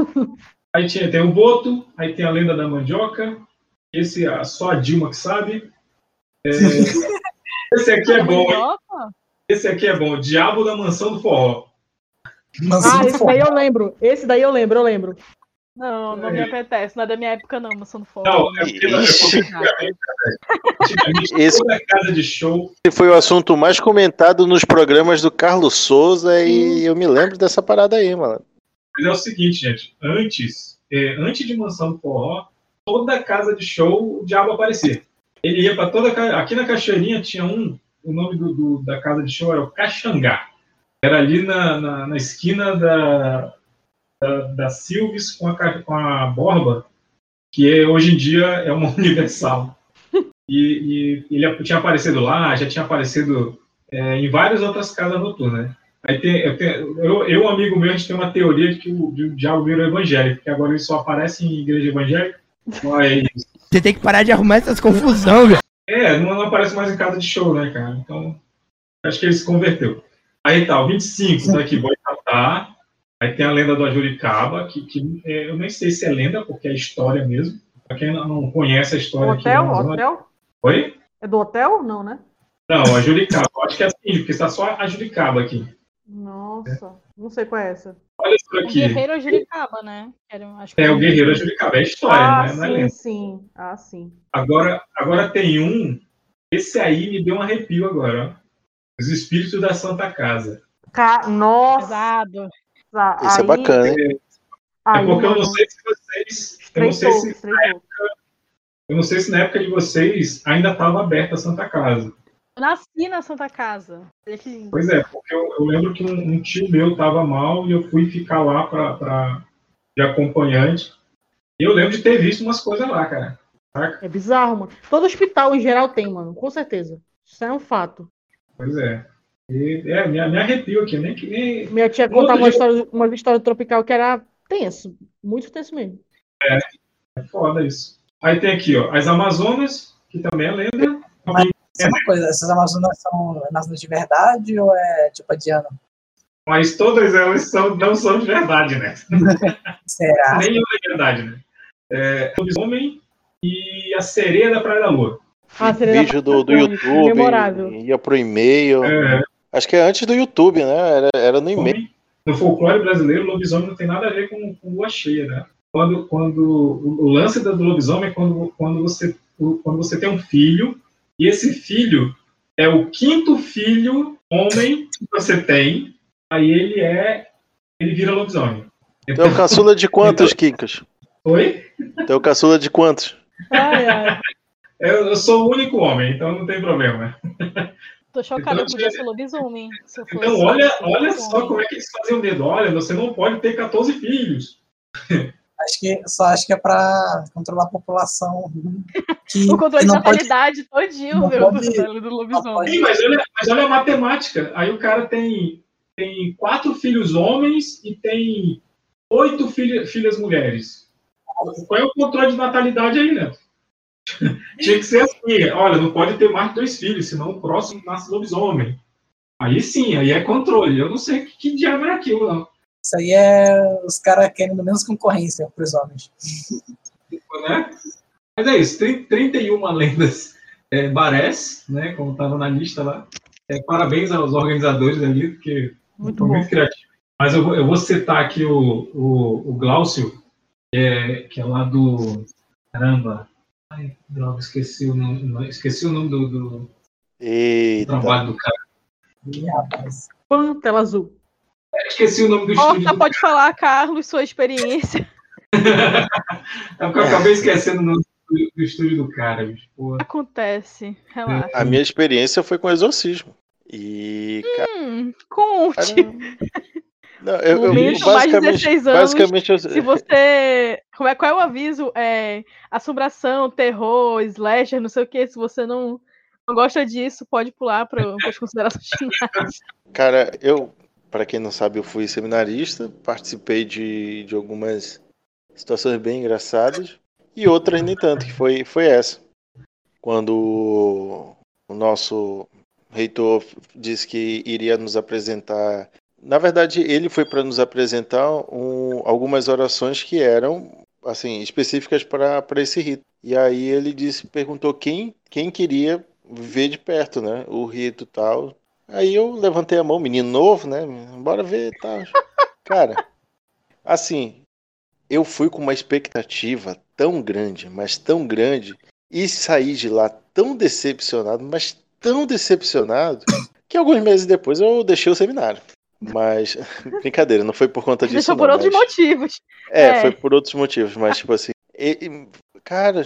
Aí tem o Boto, aí tem a Lenda da Mandioca, esse é só a Dilma que sabe. Esse aqui é bom, hein? Esse aqui é bom, Diabo da Mansão do Forró. Esse daí eu lembro. Não me apetece, não é da minha época não, Mansão do Forró. Não, é porque antigamente toda casa de show... Esse foi o assunto mais comentado nos programas do Carlos Souza e eu me lembro dessa parada aí, mano. Mas é o seguinte, gente, antes de Mansão do Forró, toda casa de show o diabo aparecia. Ele ia para toda casa. Aqui na Cachoeirinha tinha o nome da casa de show era o Caxangá. Era ali na esquina da Silves com a Borba, que hoje em dia é uma Universal. E ele tinha aparecido lá, já tinha aparecido em várias outras casas noturnas, né? Aí eu, um amigo meu, a gente tem uma teoria de que o diabo virou evangélico, porque agora ele só aparece em igreja evangélica. Mas... Você tem que parar de arrumar essas confusões, velho. É, não aparece mais em casa de show, né, cara? Então, acho que ele se converteu. Aí tá, o 25, tá aqui, Boitatá. Aí tem a Lenda do Ajuricaba, que eu nem sei se é lenda, porque é história mesmo. Pra quem não conhece a história... Do hotel? Aqui, hotel? Oi? É do hotel? Não, né? Não, a Ajuricaba. Acho que é assim, porque está só a Ajuricaba aqui. Nossa, não sei qual é essa. Olha isso aqui. O Guerreiro Ajuricaba, né? O Guerreiro Ajuricaba, é história, né? Não é lenda. Sim. Ah, sim. Agora tem um, esse aí me deu um arrepio agora, ó. Os Espíritos da Santa Casa. Nossa! Isso é bacana, hein? É porque eu não sei se vocês... Eu não sei se na época de vocês ainda estava aberta a Santa Casa. Eu nasci na Santa Casa. Pois é, porque eu lembro que um tio meu estava mal e eu fui ficar lá de acompanhante. E eu lembro de ter visto umas coisas lá, cara. Saca? É bizarro, mano. Todo hospital em geral tem, mano. Com certeza. Isso é um fato. Pois é. Me arrepio aqui. Nem... Minha tia contava uma história tropical que era tenso. Muito tenso mesmo. É foda isso. Aí tem aqui, ó, as Amazonas, que também é lenda. Mas... É uma coisa, essas Amazonas são Amazonas de verdade ou é tipo a Diana? Mas todas elas não são de verdade, né? Será? Nenhuma de verdade, né? O Lobisomem e a Sereia da Praia da Lua. Vídeo do YouTube, memorável. Ia pro e-mail. Acho que é antes do YouTube, né? Era no e-mail. No folclore brasileiro, o lobisomem não tem nada a ver com lua cheia, né? Quando o lance do lobisomem é quando você tem um filho. E esse filho é o quinto filho homem que você tem. Aí ele vira lobisomem. Então, o caçula de quantos, Kikas? Oi? Então, o caçula de quantos? Ai. Eu sou o único homem, então não tem problema. Tô chocada, então, podia ser lobisomem. Se eu fosse, então, olha só como é que eles fazem o dedo. Olha, você não pode ter 14 filhos. Acho que é para controlar a população. O controle de natalidade todinho, meu, do lobisomem. Sim, mas olha a matemática. Aí o cara tem 4 filhos homens e tem 8 filhas mulheres. Qual é o controle de natalidade aí, né? Tinha que ser assim. Olha, não pode ter mais de 2 filhos, senão o próximo nasce lobisomem. Aí sim, aí é controle. Eu não sei que diabo é aquilo, não. Isso aí é os caras querendo menos concorrência para os homens. Né? Mas é isso, 31 lendas barés, né, como estava na lista lá. Parabéns aos organizadores ali, porque foi muito criativo. Mas eu vou citar aqui o Glaucio, que é lá do... Caramba! Ai, droga, esqueci o nome do trabalho do cara. Ih, rapaz. Pantela Azul. Esqueci o nome do estúdio. Pode falar, Carlos, sua experiência. É porque eu acabei esquecendo o nome do estúdio do cara. Porra. Acontece, relaxa. A minha experiência foi com Exorcismo. E... conte! Não, eu mais de 16 anos, se você... Qual é o aviso? É, assombração, terror, slasher, não sei o que. Se você não gosta disso, pode pular para as considerações finais. Cara, eu... Para quem não sabe, eu fui seminarista, participei de algumas situações bem engraçadas e outras nem tanto, que foi essa. Quando o nosso reitor disse que iria nos apresentar... Na verdade, ele foi para nos apresentar algumas orações que eram assim, específicas para esse rito. E aí ele perguntou quem queria ver de perto, né, o rito e tal. Aí eu levantei a mão, menino novo, né? Bora ver e tal. Cara, assim, eu fui com uma expectativa tão grande, mas tão grande, e saí de lá tão decepcionado, mas tão decepcionado, que alguns meses depois eu deixei o seminário. Mas, brincadeira, não foi por conta disso. Deixou por outros motivos. É, foi por outros motivos, mas tipo assim, cara...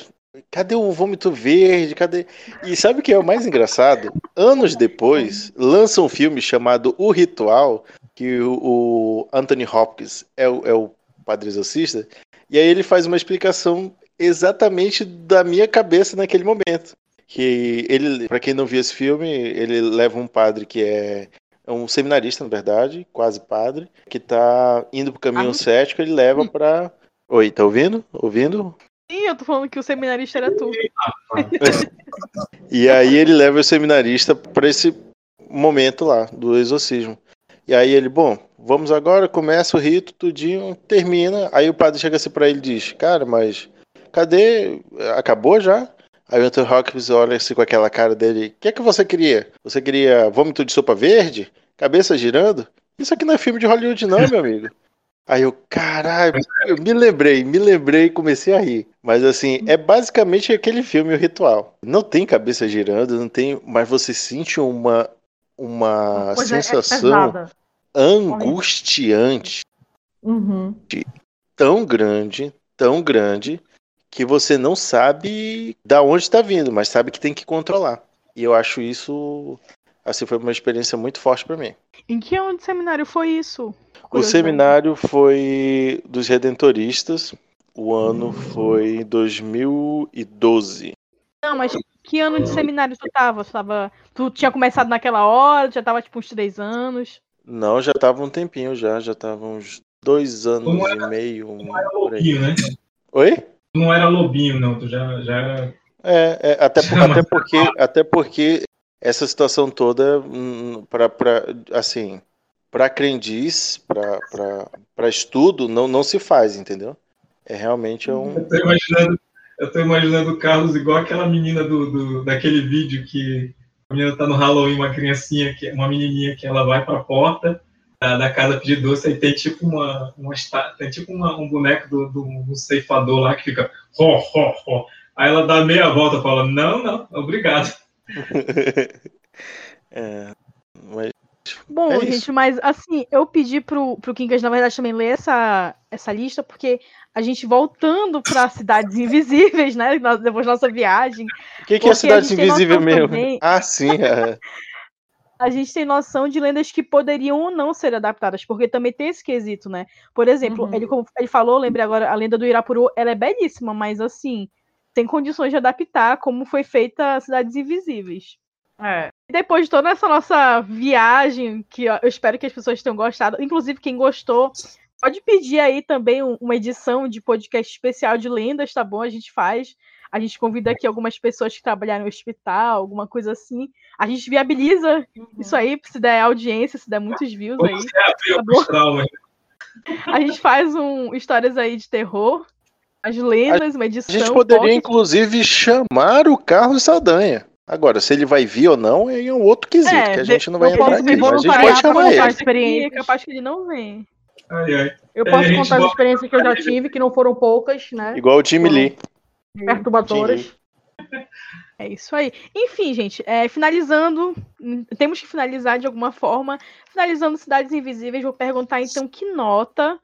Cadê o vômito verde? Cadê? E sabe o que é o mais engraçado? Anos depois, lança um filme chamado O Ritual, que o Anthony Hopkins é o padre exorcista, e aí ele faz uma explicação exatamente da minha cabeça naquele momento. Que ele, pra quem não viu esse filme, ele leva um padre que é um seminarista, na verdade, quase padre, que tá indo pro caminho cético, ele leva pra... Oi, tá ouvindo? Ouvindo? Sim, eu tô falando que o seminarista era tu. E aí ele leva o seminarista pra esse momento lá, do exorcismo. E aí ele, vamos agora, começa o rito, tudinho, termina. Aí o padre chega assim pra ele e diz, cara, mas cadê? Acabou já? Aí o Anthony Hopkins olha assim com aquela cara dele, o que é que você queria? Você queria vômito de sopa verde? Cabeça girando? Isso aqui não é filme de Hollywood não, meu amigo. Aí eu, caralho, eu me lembrei e comecei a rir. Mas assim, é basicamente aquele filme, O Ritual. Não tem cabeça girando, não tem, mas você sente uma sensação angustiante, tão grande, que você não sabe da onde está vindo, mas sabe que tem que controlar. E eu acho isso, assim, foi uma experiência muito forte para mim. Em que ano de seminário foi isso? O seminário foi dos Redentoristas, o ano foi 2012. Não, mas que ano de seminário tu tava? Tu tinha começado naquela hora, já tava tipo uns 3 anos? Não, já tava um tempinho já tava uns 2 anos e meio. Não era lobinho, né? Oi? Não era lobinho, não, tu já era... Até porque essa situação toda, assim... Para crendiz, para estudo, não se faz, entendeu? É realmente um... Eu tô imaginando o Carlos igual aquela menina daquele vídeo que a menina tá no Halloween, uma criancinha, uma menininha que ela vai pra porta da casa pedir doce, aí tem tipo um boneco do ceifador lá que fica ho, ho, ho. Aí ela dá meia volta e fala, não, obrigado. Mas... Bom, gente, mas assim, eu pedi pro Kinkas, na verdade, também ler essa lista, porque a gente voltando para Cidades Invisíveis, né, depois da nossa viagem... O que é Cidades Invisíveis mesmo? Também, ah, sim! A gente tem noção de lendas que poderiam ou não ser adaptadas, porque também tem esse quesito, né? Por exemplo, ele falou, lembrei agora, a lenda do Irapuru, ela é belíssima, mas assim, tem condições de adaptar como foi feita Cidades Invisíveis. É. Depois de toda essa nossa viagem, que eu espero que as pessoas tenham gostado, inclusive quem gostou, pode pedir aí também uma edição de podcast especial de lendas, tá bom? A gente faz, a gente convida aqui algumas pessoas que trabalharam no hospital, alguma coisa assim, a gente viabiliza isso aí, se der audiência, se der muitos views aí, tá bom? A gente faz histórias aí de terror, as lendas, uma edição. A gente poderia, inclusive, chamar o Carlos Saldanha. Agora, se ele vai vir ou não, é um outro quesito, que a gente não vai entrar aqui, mas a gente pode chamar ele. É capaz que ele não vem. Ai. Eu posso contar as experiências que eu já tive, que não foram poucas, né? Igual o Jimmy Lee. Perturbadoras. É isso aí. Enfim, gente, finalizando, temos que finalizar de alguma forma. Finalizando Cidades Invisíveis, vou perguntar então que nota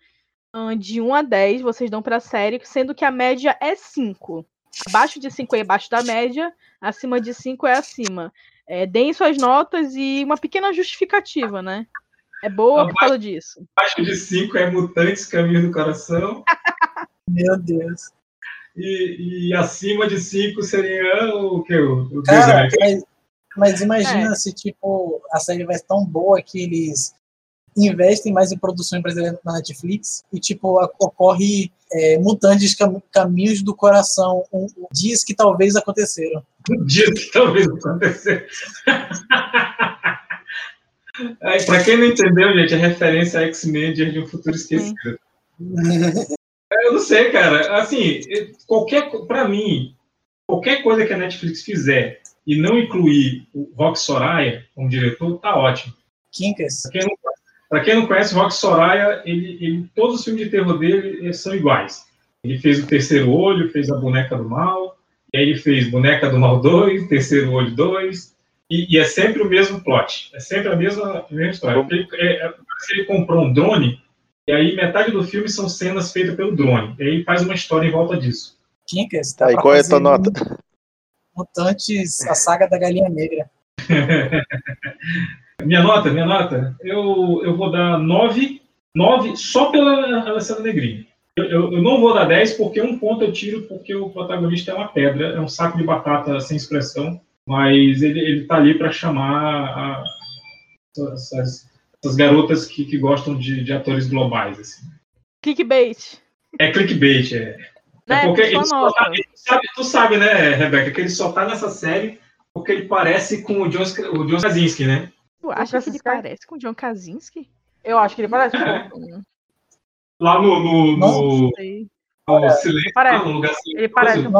de 1 a 10 vocês dão para a série, sendo que a média é 5. Abaixo de 5 é abaixo da média, acima de 5 é acima. Deem suas notas e uma pequena justificativa, né? É boa por causa disso. Abaixo de 5 é Mutantes, Caminho do Coração. Meu Deus. E acima de 5 seria o que? O cara, mas imagina se tipo, a série vai ser tão boa que eles investem mais em produções brasileiras na Netflix e tipo, ocorre Mutantes Caminhos do Coração, dias que talvez aconteceram. Dias que talvez aconteceram. Aí, pra quem não entendeu, gente, a referência a X-Men, Dias de um Futuro Esquecido. Eu não sei, cara. Assim, pra mim, qualquer coisa que a Netflix fizer e não incluir o Rock Soraya como diretor, tá ótimo. Quincas. Pra quem não conhece, o Rock Soraya, todos os filmes de terror dele são iguais. Ele fez o Terceiro Olho, fez a Boneca do Mal, e aí ele fez Boneca do Mal 2, Terceiro Olho 2, e é sempre o mesmo plot. É sempre a mesma história. Ele comprou um drone. E aí, metade do filme são cenas feitas pelo drone. E aí faz uma história em volta disso. Kinkas, tá? E qual é a tua nota? Mutantes, a Saga da Galinha Negra. Minha nota? Eu vou dar 9 só pela Alessandra Negrini. Eu não vou dar 10 porque um ponto eu tiro porque o protagonista é uma pedra, é um saco de batata sem expressão, mas ele tá ali para chamar essas garotas que gostam de atores globais, assim. Clickbait. É clickbait, é. Né? Porque tu sabe, né, Rebeca, que ele só tá nessa série porque ele parece com o John Krasinski, né? Tu acha que ele parece com o John Krasinski? Eu acho que ele parece com o John. Lá no silêncio, no lugar silencioso.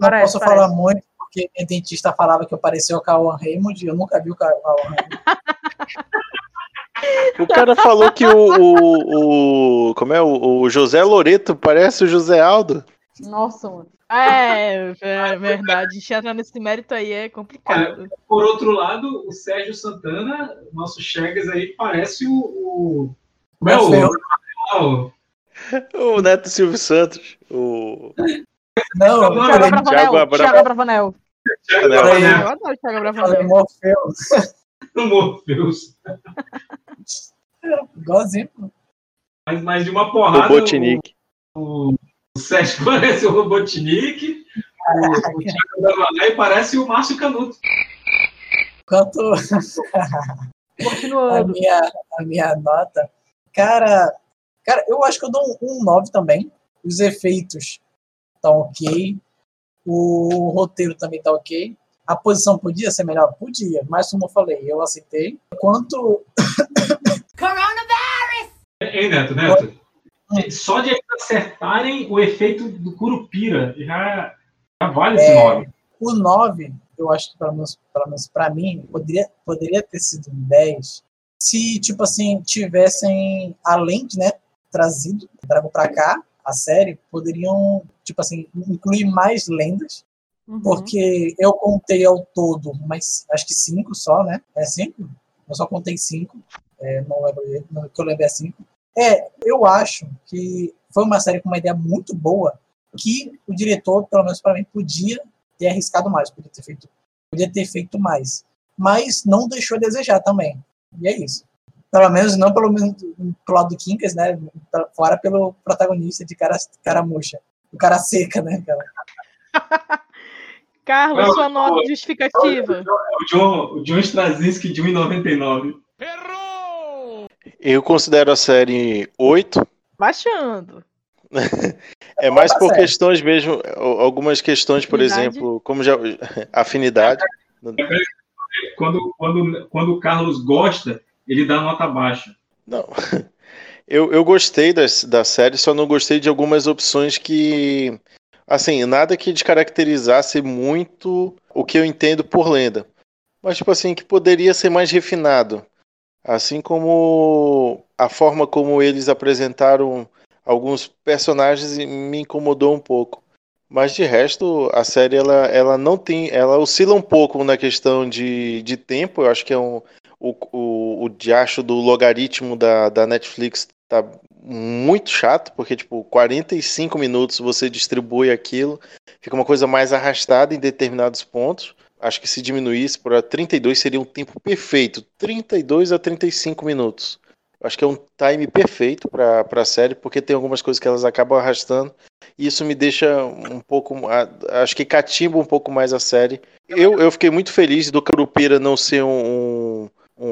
Não posso falar muito, porque minha dentista falava que eu parecia o Cauã Reymond e eu nunca vi o Cauã Reymond. O cara falou que o José Loreto parece o José Aldo. Nossa, mano. É verdade. Chegar nesse mérito aí é complicado. Por outro lado, o Sérgio Santana, nosso Chegas aí, parece o... Como é o Neto Silvio Santos. O... Não, o Thiago Bravanel. Eu adoro o Thiago Bravanel. O Morpheus. Igualzinho. Mas de uma porrada. Robotnik. O Sérgio parece o Robotnik. O Thiago da Valé parece o Márcio Canuto. Cantor. Continuando. A minha nota. Cara, eu acho que eu dou um 9 também. Os efeitos estão ok. O roteiro também está ok. A posição podia ser melhor? Podia, mas como eu falei, eu aceitei. Quanto... Coronavirus! Ei, Neto. Só de acertarem o efeito do Curupira, já vale esse 9. O 9, eu acho que pelo menos pra mim, poderia ter sido um 10. Se, tipo assim, tivessem, além de, né, trago pra cá a série, poderiam, tipo assim, incluir mais lendas. Porque eu contei ao todo, mas acho que 5 só, né? É 5? Eu só contei 5. Não, que eu lembrei é 5. Eu acho que foi uma série com uma ideia muito boa que o diretor, pelo menos para mim, podia ter arriscado mais, podia ter feito mais. Mas não deixou a desejar também. E é isso. Pelo menos não pelo lado do Quincas, né? Fora pelo protagonista de cara murcha. O cara seca, né, cara? Carlos, sua nota justificativa. O John Straczynski de 1,99. Errou! Eu considero a série 8. Baixando. É mais por questões mesmo, algumas questões, por exemplo, como já afinidade. Quando o Carlos gosta, ele dá nota baixa. Não. Eu gostei da série, só não gostei de algumas opções que... Assim, nada que descaracterizasse muito o que eu entendo por lenda. Mas, tipo assim, que poderia ser mais refinado. Assim como a forma como eles apresentaram alguns personagens me incomodou um pouco. Mas de resto, a série ela não tem. Ela oscila um pouco na questão de tempo. Eu acho que é o diacho do logaritmo da Netflix tá muito chato, porque tipo, 45 minutos você distribui aquilo, fica uma coisa mais arrastada em determinados pontos. Acho que se diminuísse para 32 seria um tempo perfeito, 32 a 35 minutos. Acho que é um time perfeito para a série, porque tem algumas coisas que elas acabam arrastando, e isso me deixa um pouco, acho que catimba um pouco mais a série. Eu fiquei muito feliz do Curupira não ser um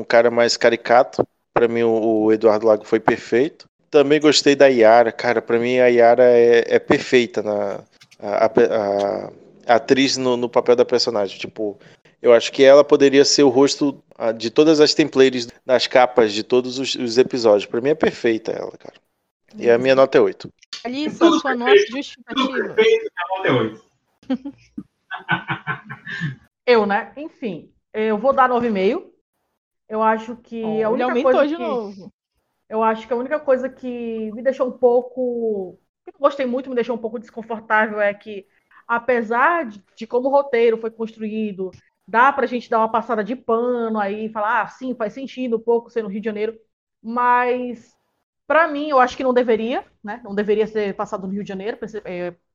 cara mais caricato. Para mim o Eduardo Lago foi perfeito. Também gostei da Yara, cara, para mim a Yara é perfeita na a atriz no papel da personagem, tipo, eu acho que ela poderia ser o rosto de todas as templates nas capas de todos os episódios. Para mim é perfeita ela, cara. E a minha nota é 8. Thalissa, a sua nota justificativa. Tudo perfeito, a nota é 8. Eu, né? Enfim, eu vou dar 9,5. Eu acho que a única coisa aumentou de novo. Eu acho que a única coisa que me deixou um pouco... que eu gostei muito, me deixou um pouco desconfortável é que, apesar de como o roteiro foi construído, dá pra gente dar uma passada de pano aí, falar, ah, sim, faz sentido um pouco ser no Rio de Janeiro, mas pra mim, eu acho que não deveria, né? Não deveria ser passado no Rio de Janeiro,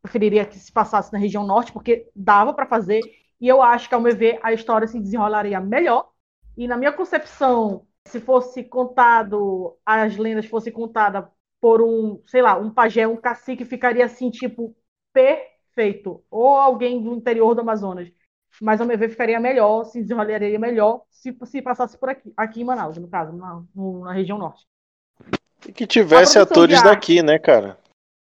preferiria que se passasse na região norte, porque dava pra fazer, e eu acho que, ao meu ver, a história se desenrolaria melhor, e na minha concepção... se fosse contado, as lendas fossem contadas por um pajé, um cacique, ficaria assim, tipo, perfeito. Ou alguém do interior do Amazonas. Mas, ao meu ver, ficaria melhor, se desenrolaria melhor se passasse por aqui em Manaus, no caso, na região norte. E que tivesse atores daqui, né, cara?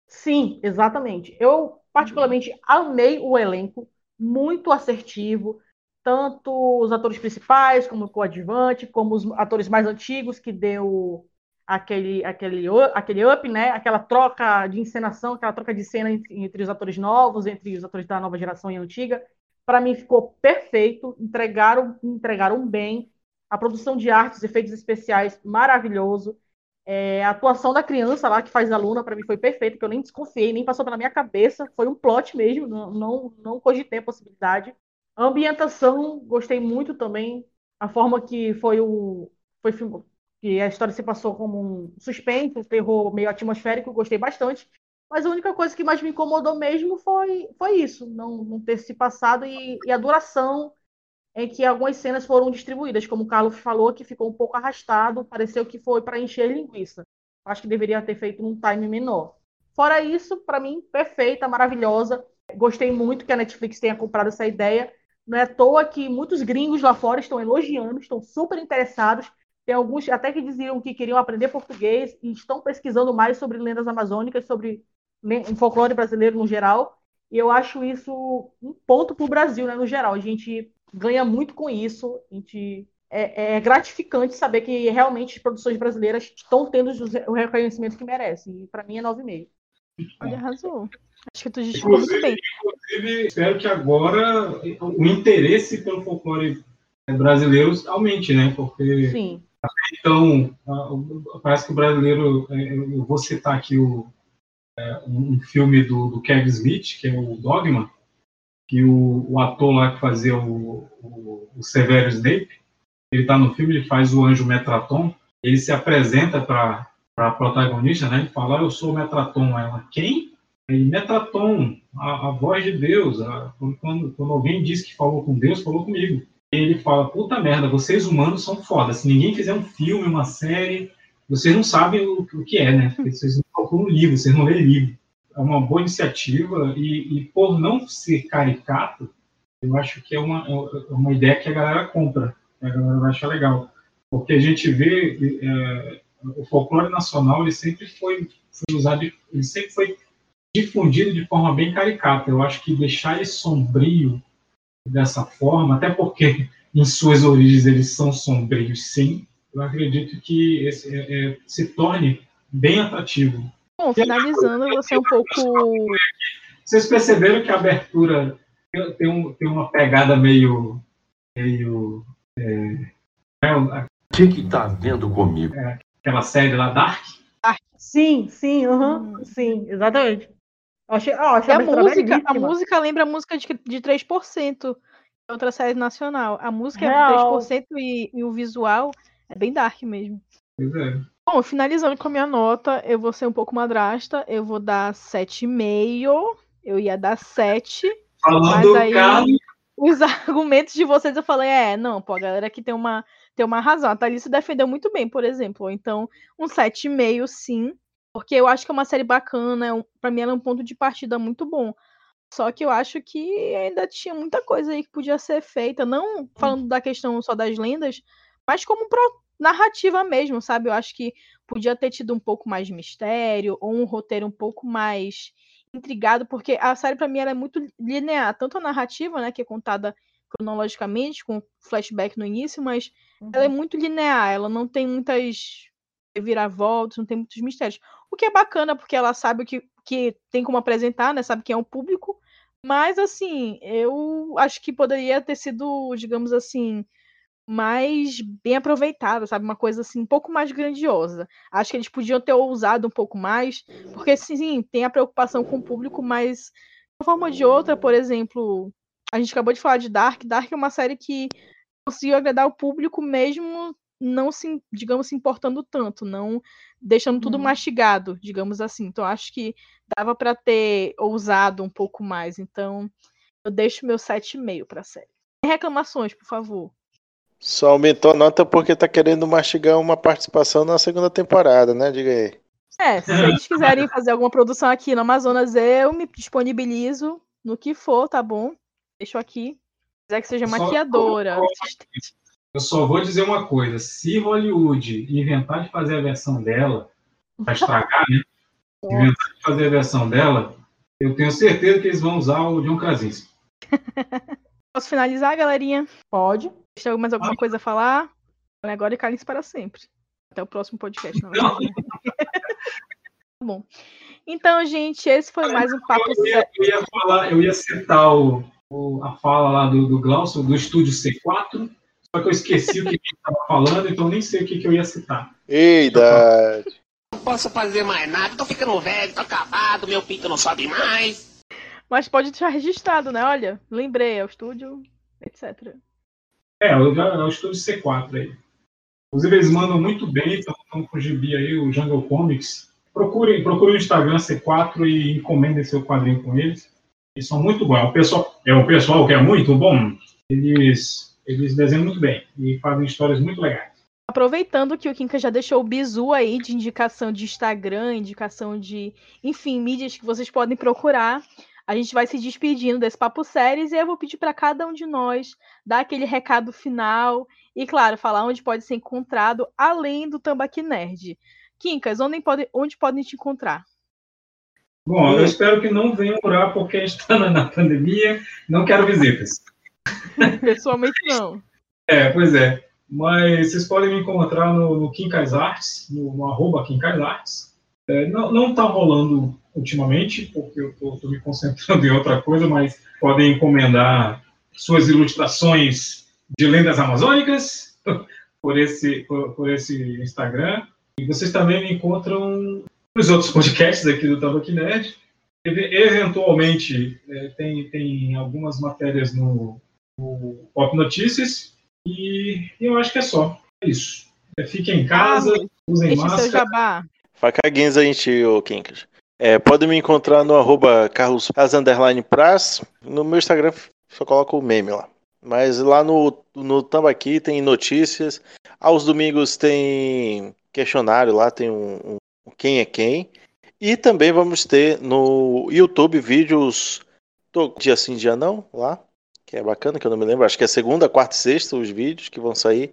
Sim, exatamente. Eu, particularmente, amei o elenco, muito assertivo, tanto os atores principais, como o coadjuvante, como os atores mais antigos, que deu aquele up, né? Aquela troca de encenação, aquela troca de cena entre os atores novos, entre os atores da nova geração e antiga. Para mim ficou perfeito, entregaram bem. A produção de artes, efeitos especiais, maravilhoso. A atuação da criança lá, que faz a Luna, para mim foi perfeita, que eu nem desconfiei, nem passou pela minha cabeça, foi um plot mesmo, não cogitei a possibilidade. A ambientação, gostei muito também. A forma que foi que a história se passou como um suspense, um terror meio atmosférico, gostei bastante. Mas a única coisa que mais me incomodou mesmo foi isso, não ter se passado, e a duração em que algumas cenas foram distribuídas. Como o Carlos falou, que ficou um pouco arrastado, pareceu que foi para encher linguiça. Acho que deveria ter feito num time menor. Fora isso, para mim, perfeita, maravilhosa. Gostei muito que a Netflix tenha comprado essa ideia. Não é à toa que muitos gringos lá fora estão elogiando, estão super interessados. Tem alguns até que diziam que queriam aprender português e estão pesquisando mais sobre lendas amazônicas, sobre folclore brasileiro no geral. E eu acho isso um ponto para o Brasil, né, no geral. A gente ganha muito com isso. A gente... É gratificante saber que realmente as produções brasileiras estão tendo o reconhecimento que merecem. E para mim é 9,5. Olha, arrasou. Acho que tu justificou muito bem. Inclusive, espero que agora o interesse pelo folclore brasileiro aumente, né? Porque, sim, até então, parece que o brasileiro... Eu vou citar aqui um filme do Kevin Smith, que é o Dogma, que o ator lá que fazia o Severo Snape, ele está no filme, ele faz o Anjo Metraton, ele se apresenta para a protagonista, né? Ele fala, eu sou o Metraton. Ela, quem? E Metraton, a voz de Deus, quando alguém diz que falou com Deus, falou comigo. E ele fala, puta merda, vocês humanos são foda. Se ninguém fizer um filme, uma série, vocês não sabem o que é, né? Porque vocês não procuram livro, vocês não lêem livro. É uma boa iniciativa e por não ser caricato, eu acho que é uma ideia que a galera compra, que a galera vai achar legal. Porque a gente vê, o folclore nacional, ele sempre foi usado, ele sempre foi difundido de forma bem caricata. Eu acho que deixar ele sombrio dessa forma, até porque em suas origens eles são sombrios, sim, eu acredito que se torne bem atrativo. Bom, finalizando, você é um pouco... Vocês perceberam que a abertura tem uma pegada meio o que tá vendo comigo? Aquela série lá, Dark? Sim, sim, sim, exatamente. Achei a música lembra a música de 3%, outra série nacional. A música é de 3% e o visual é bem dark mesmo. Pois é. Bom, finalizando com a minha nota, eu vou ser um pouco madrasta, eu vou dar 7,5, eu ia dar 7, mas aí os argumentos de vocês eu falei, a galera aqui tem uma razão, a Thalissa defendeu muito bem, por exemplo, então um 7,5 sim, porque eu acho que é uma série bacana, pra mim ela é um ponto de partida muito bom, só que eu acho que ainda tinha muita coisa aí que podia ser feita, não falando da questão só das lendas, mas como narrativa mesmo, sabe? Eu acho que podia ter tido um pouco mais de mistério ou um roteiro um pouco mais intrigado, porque a série pra mim ela é muito linear, tanto a narrativa, né, que é contada cronologicamente, com flashback no início, mas ela é muito linear, ela não tem muitas reviravoltas, não tem muitos mistérios, o que é bacana, porque ela sabe o que tem como apresentar, né, sabe quem é o público, mas assim, eu acho que poderia ter sido, digamos assim, mais bem aproveitada, sabe? Uma coisa assim, um pouco mais grandiosa. Acho que eles podiam ter ousado um pouco mais, porque sim, tem a preocupação com o público, mas de uma forma ou de outra, por exemplo, a gente acabou de falar de Dark. Dark é uma série que conseguiu agradar o público mesmo não se, digamos, se importando tanto, não deixando tudo mastigado, digamos assim. Então acho que dava para ter ousado um pouco mais. Então eu deixo meu 7,5 para a série. Reclamações, por favor. Só aumentou a nota porque tá querendo mastigar uma participação na segunda temporada, né? Diga aí. Se vocês quiserem fazer alguma produção aqui no Amazonas, eu me disponibilizo no que for, tá bom? Deixo aqui. Se quiser que seja maquiadora. Eu só vou dizer uma coisa. Se Hollywood inventar de fazer a versão dela, pra estragar, né? Inventar de fazer a versão dela, eu tenho certeza que eles vão usar o John Krasinski. Posso finalizar, galerinha? Pode. Tem mais alguma coisa a falar? Agora e calem-se para sempre. Até o próximo podcast. Não. Bom. Então, gente, esse foi mais um Papo Sério. Eu ia citar a fala lá do Glaucio, do Estúdio C4, só que eu esqueci o que a gente estava falando, então nem sei o que eu ia citar. Eita! Não posso fazer mais nada, tô ficando velho, tô acabado, meu pinto não sobe mais. Mas pode estar registrado, né? Olha, lembrei, é o estúdio, etc. É o estúdio C4 aí. Inclusive, eles mandam muito bem, estão com o gibi aí, o Jungle Comics. Procurem o Instagram C4 e encomendem seu quadrinho com eles. Eles são muito bons. O pessoal que é muito bom, eles desenham muito bem e fazem histórias muito legais. Aproveitando que o Kinka já deixou o bizu aí de indicação de Instagram, indicação de, enfim, mídias que vocês podem procurar. A gente vai se despedindo desse Papo Séries e eu vou pedir para cada um de nós dar aquele recado final e, claro, falar onde pode ser encontrado além do Tambaqui Nerd. Quincas, onde podem te encontrar? Bom, eu espero que não venham orar porque a gente está na pandemia, não quero visitas. Pessoalmente não. Pois é. Mas vocês podem me encontrar no Quincas Arts, no @ Quincas Arts. Não está rolando ultimamente, porque eu estou me concentrando em outra coisa, mas podem encomendar suas ilustrações de lendas amazônicas por esse Instagram. E vocês também me encontram nos outros podcasts aqui do Tambaqui Nerd. Eventualmente, tem algumas matérias no Pop Notícias e eu acho que é só. É isso. Fiquem em casa, usem máscara. Facaguinhas a gente, ô Kinkas. Podem me encontrar no @ carlos_praz. No meu Instagram só coloco o meme lá. Mas lá no Tambaqui tem notícias. Aos domingos tem questionário lá, tem um quem é quem. E também vamos ter no YouTube vídeos dia sim, dia não, lá. Que é bacana, que eu não me lembro. Acho que é segunda, quarta e sexta os vídeos que vão sair.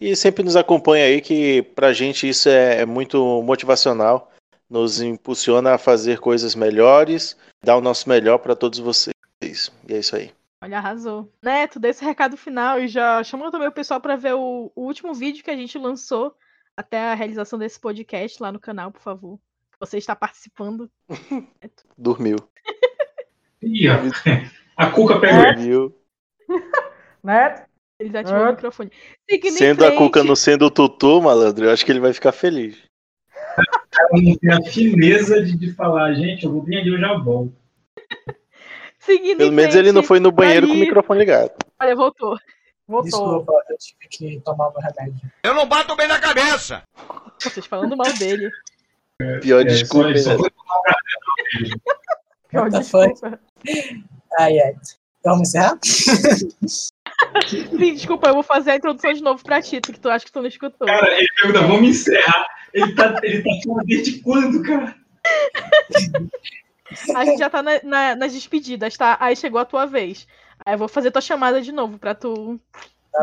E sempre nos acompanha aí, que pra gente isso é muito motivacional. Nos impulsiona a fazer coisas melhores, dar o nosso melhor para todos vocês. E é isso aí. Olha, arrasou. Neto, dê esse recado final e já chamou também o pessoal para ver o último vídeo que a gente lançou até a realização desse podcast lá no canal, por favor. Você está participando. Dormiu. A Cuca pegou. Neto? Ele já ativou o microfone. Sendo a Cuca não sendo o Tutu, malandro, eu acho que ele vai ficar feliz. A fineza de falar, gente, eu vou vir ali, eu já volto. Seguindo pelo menos ele não foi no banheiro aí, com o microfone ligado. Olha, voltou. Desculpa, eu tive que tomar meu remédio. Eu não bato bem na cabeça! Vocês falando mal dele. Pior desculpa. Pior desculpa. Ai, ai. Vamos encerrar? Sim, desculpa, eu vou fazer a introdução de novo pra ti, que tu acha que tu não escutou. Cara, ele pergunta, vamos encerrar. Ele tá falando desde quando, cara? A gente já tá nas despedidas, tá? Aí chegou a tua vez. Aí eu vou fazer tua chamada de novo pra tu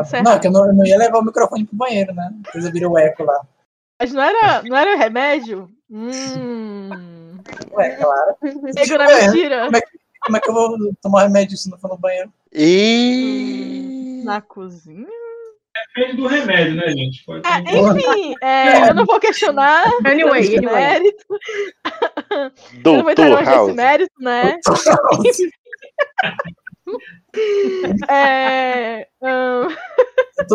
encerrar. Não, que eu não ia levar o microfone pro banheiro, né? Depois eu virei o eco lá. Mas não era remédio? Ué, claro. Pegou na mentira. Como é que eu vou tomar remédio se não for no banheiro? E... na cozinha? Depende do remédio, né, gente? Pode... enfim, eu não vou questionar. Anyway. Mérito. Doutor, eu não vou entrar mais nesse mérito, né? Eu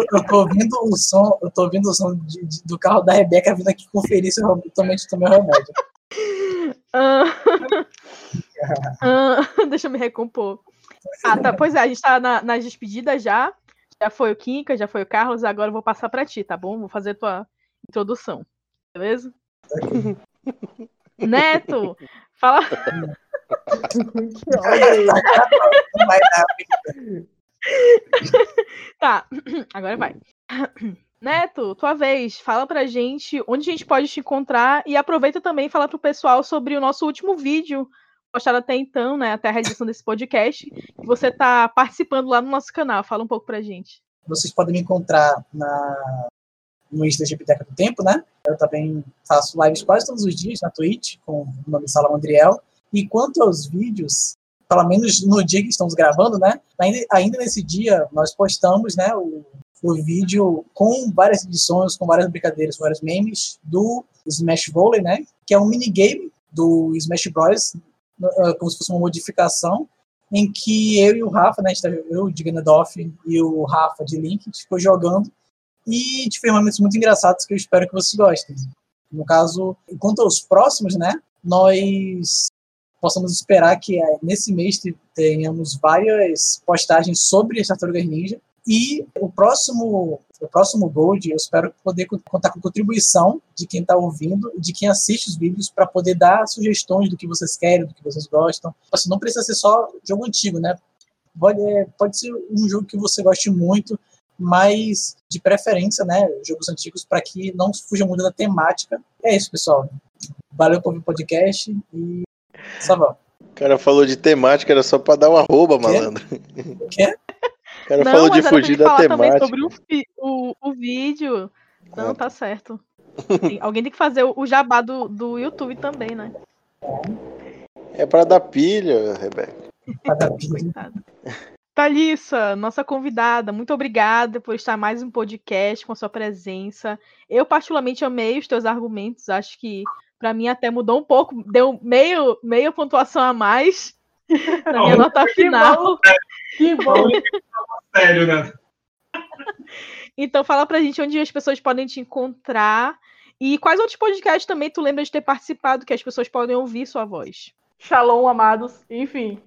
tô ouvindo o som do carro da Rebeca vindo aqui conferir se eu totalmente tomei o remédio. Deixa eu me recompor. Ah, tá, pois é, a gente tá nas despedidas já. Já foi o Kinka, já foi o Carlos. Agora eu vou passar pra ti, tá bom? Vou fazer tua introdução, beleza? Neto, fala. Tá, agora vai. Neto, tua vez, fala pra gente onde a gente pode te encontrar e aproveita também e fala pro pessoal sobre o nosso último vídeo postado até então, né, até a realização desse podcast, que você tá participando lá no nosso canal. Fala um pouco pra gente. Vocês podem me encontrar no Insta de Biblioteca do Tempo, né? Eu também faço lives quase todos os dias na Twitch, com o nome Salamandriel. E quanto aos vídeos, pelo menos no dia que estamos gravando, né? Ainda nesse dia, nós postamos, né, o vídeo com várias edições, com várias brincadeiras, vários memes do Smash Volley, né? Que é um minigame do Smash Bros., como se fosse uma modificação, em que eu e o Rafa, né? Eu de Ganadoff e o Rafa de Link, a gente ficou jogando e de ferramentas muito engraçados que eu espero que vocês gostem. No caso, quanto aos próximos, né? Nós possamos esperar que nesse mês tenhamos várias postagens sobre as Tartarugas Ninja. E o próximo Gold, eu espero poder contar com a contribuição de quem está ouvindo, de quem assiste os vídeos, para poder dar sugestões do que vocês querem, do que vocês gostam. Assim, não precisa ser só jogo antigo, né? Pode ser um jogo que você goste muito, mas de preferência, né? Jogos antigos, para que não fuja muito da temática. É isso, pessoal. Valeu pelo podcast e só vamos. O cara falou de temática, era só para dar um arroba, malandro. O quê? O cara falou de fugir da temática. Sobre o vídeo. Não, tá certo. Sim, alguém tem que fazer o jabá do YouTube também, né? É pra dar pilha, Rebeca. Pra dar pilha. Thalissa, nossa convidada, muito obrigada por estar mais um podcast com a sua presença. Eu particularmente amei os teus argumentos. Acho que pra mim até mudou um pouco. Deu meio pontuação a mais. Na minha nota final. Que bom! Sério, né? Então fala pra gente onde as pessoas podem te encontrar e quais outros podcasts também tu lembra de ter participado que as pessoas podem ouvir sua voz. Shalom, amados. Enfim.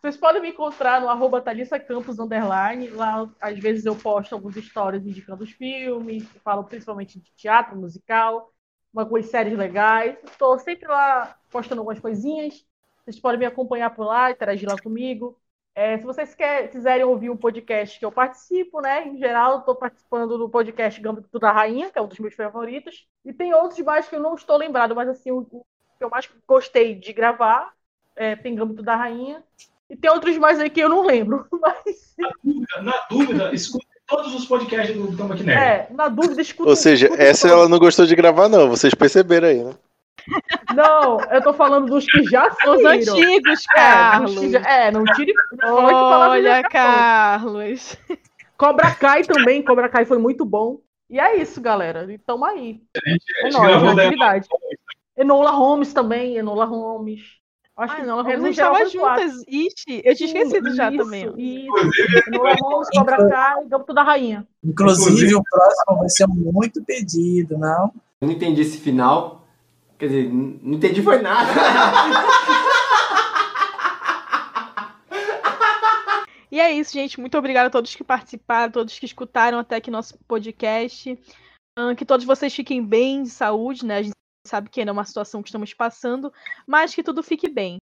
Vocês podem me encontrar no @ThalissaCampos _ lá às vezes eu posto alguns stories indicando os filmes, falo principalmente de teatro, musical, algumas séries legais. Estou sempre lá postando algumas coisinhas. Vocês podem me acompanhar por lá, interagir lá comigo. Se vocês quiserem ouvir um podcast que eu participo, né? Em geral, eu estou participando do podcast Gambito da Rainha, que é um dos meus favoritos. E tem outros mais que eu não estou lembrado, mas assim, o que eu mais gostei de gravar tem Gambito da Rainha. E tem outros mais aí que eu não lembro. Mas... Na dúvida, escuta todos os podcasts do Tambaqui Nerd. Na dúvida, escuta. Ou seja, essa ela não gostou de gravar, não. Vocês perceberam aí, né? Não, eu tô falando dos que já saíram. Os antigos, Carlos. Não tire... Olha, Carlos. Cobra Kai também foi muito bom. E é isso, galera. Então aí. Enola Holmes também. Acho que não, ela não estava juntas. Ixi, eu tinha esquecido isso, já também. Inclusive, não errou, sobra cá e deu da rainha. Inclusive, o próximo vai ser muito pedido, não? Eu não entendi esse final. Quer dizer, não entendi foi nada. E é isso, gente. Muito obrigada a todos que participaram, todos que escutaram até aqui nosso podcast. Que todos vocês fiquem bem de saúde, né? A gente sabe que ainda é uma situação que estamos passando, mas que tudo fique bem.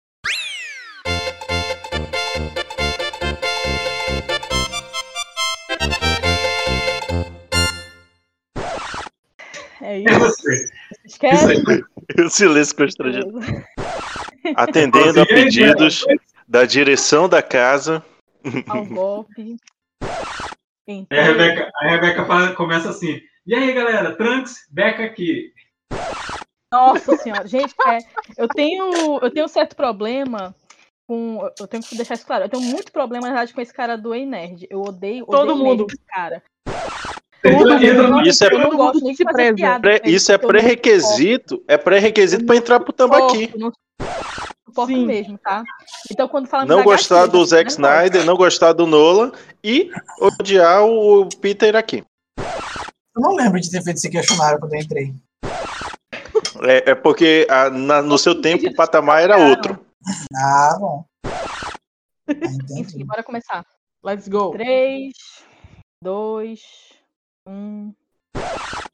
É isso. Esquece. O silêncio constrangido. Atendendo a pedidos da direção da casa. Ao golpe. Então... A Rebeca começa assim. E aí, galera? Trunks, Beca aqui. Nossa senhora. Gente, eu tenho um certo problema com... Eu tenho que deixar isso claro. Eu tenho muito problema, na verdade, com esse cara do Ei Nerd. Eu odeio todo mundo. Esse cara. Isso é pré-requisito. É pré-requisito para entrar pro Tambaqui. Sim. Mesmo, tá? Então, quando fala não gostar gatilha, do Zack Snyder, não gostar do Nolan e odiar o Peter aqui. Eu não lembro de ter feito esse questionário quando eu entrei. É porque no seu tempo o patamar era outro. Ah, bom. Enfim, bora começar. Let's go. 3, 2, 1...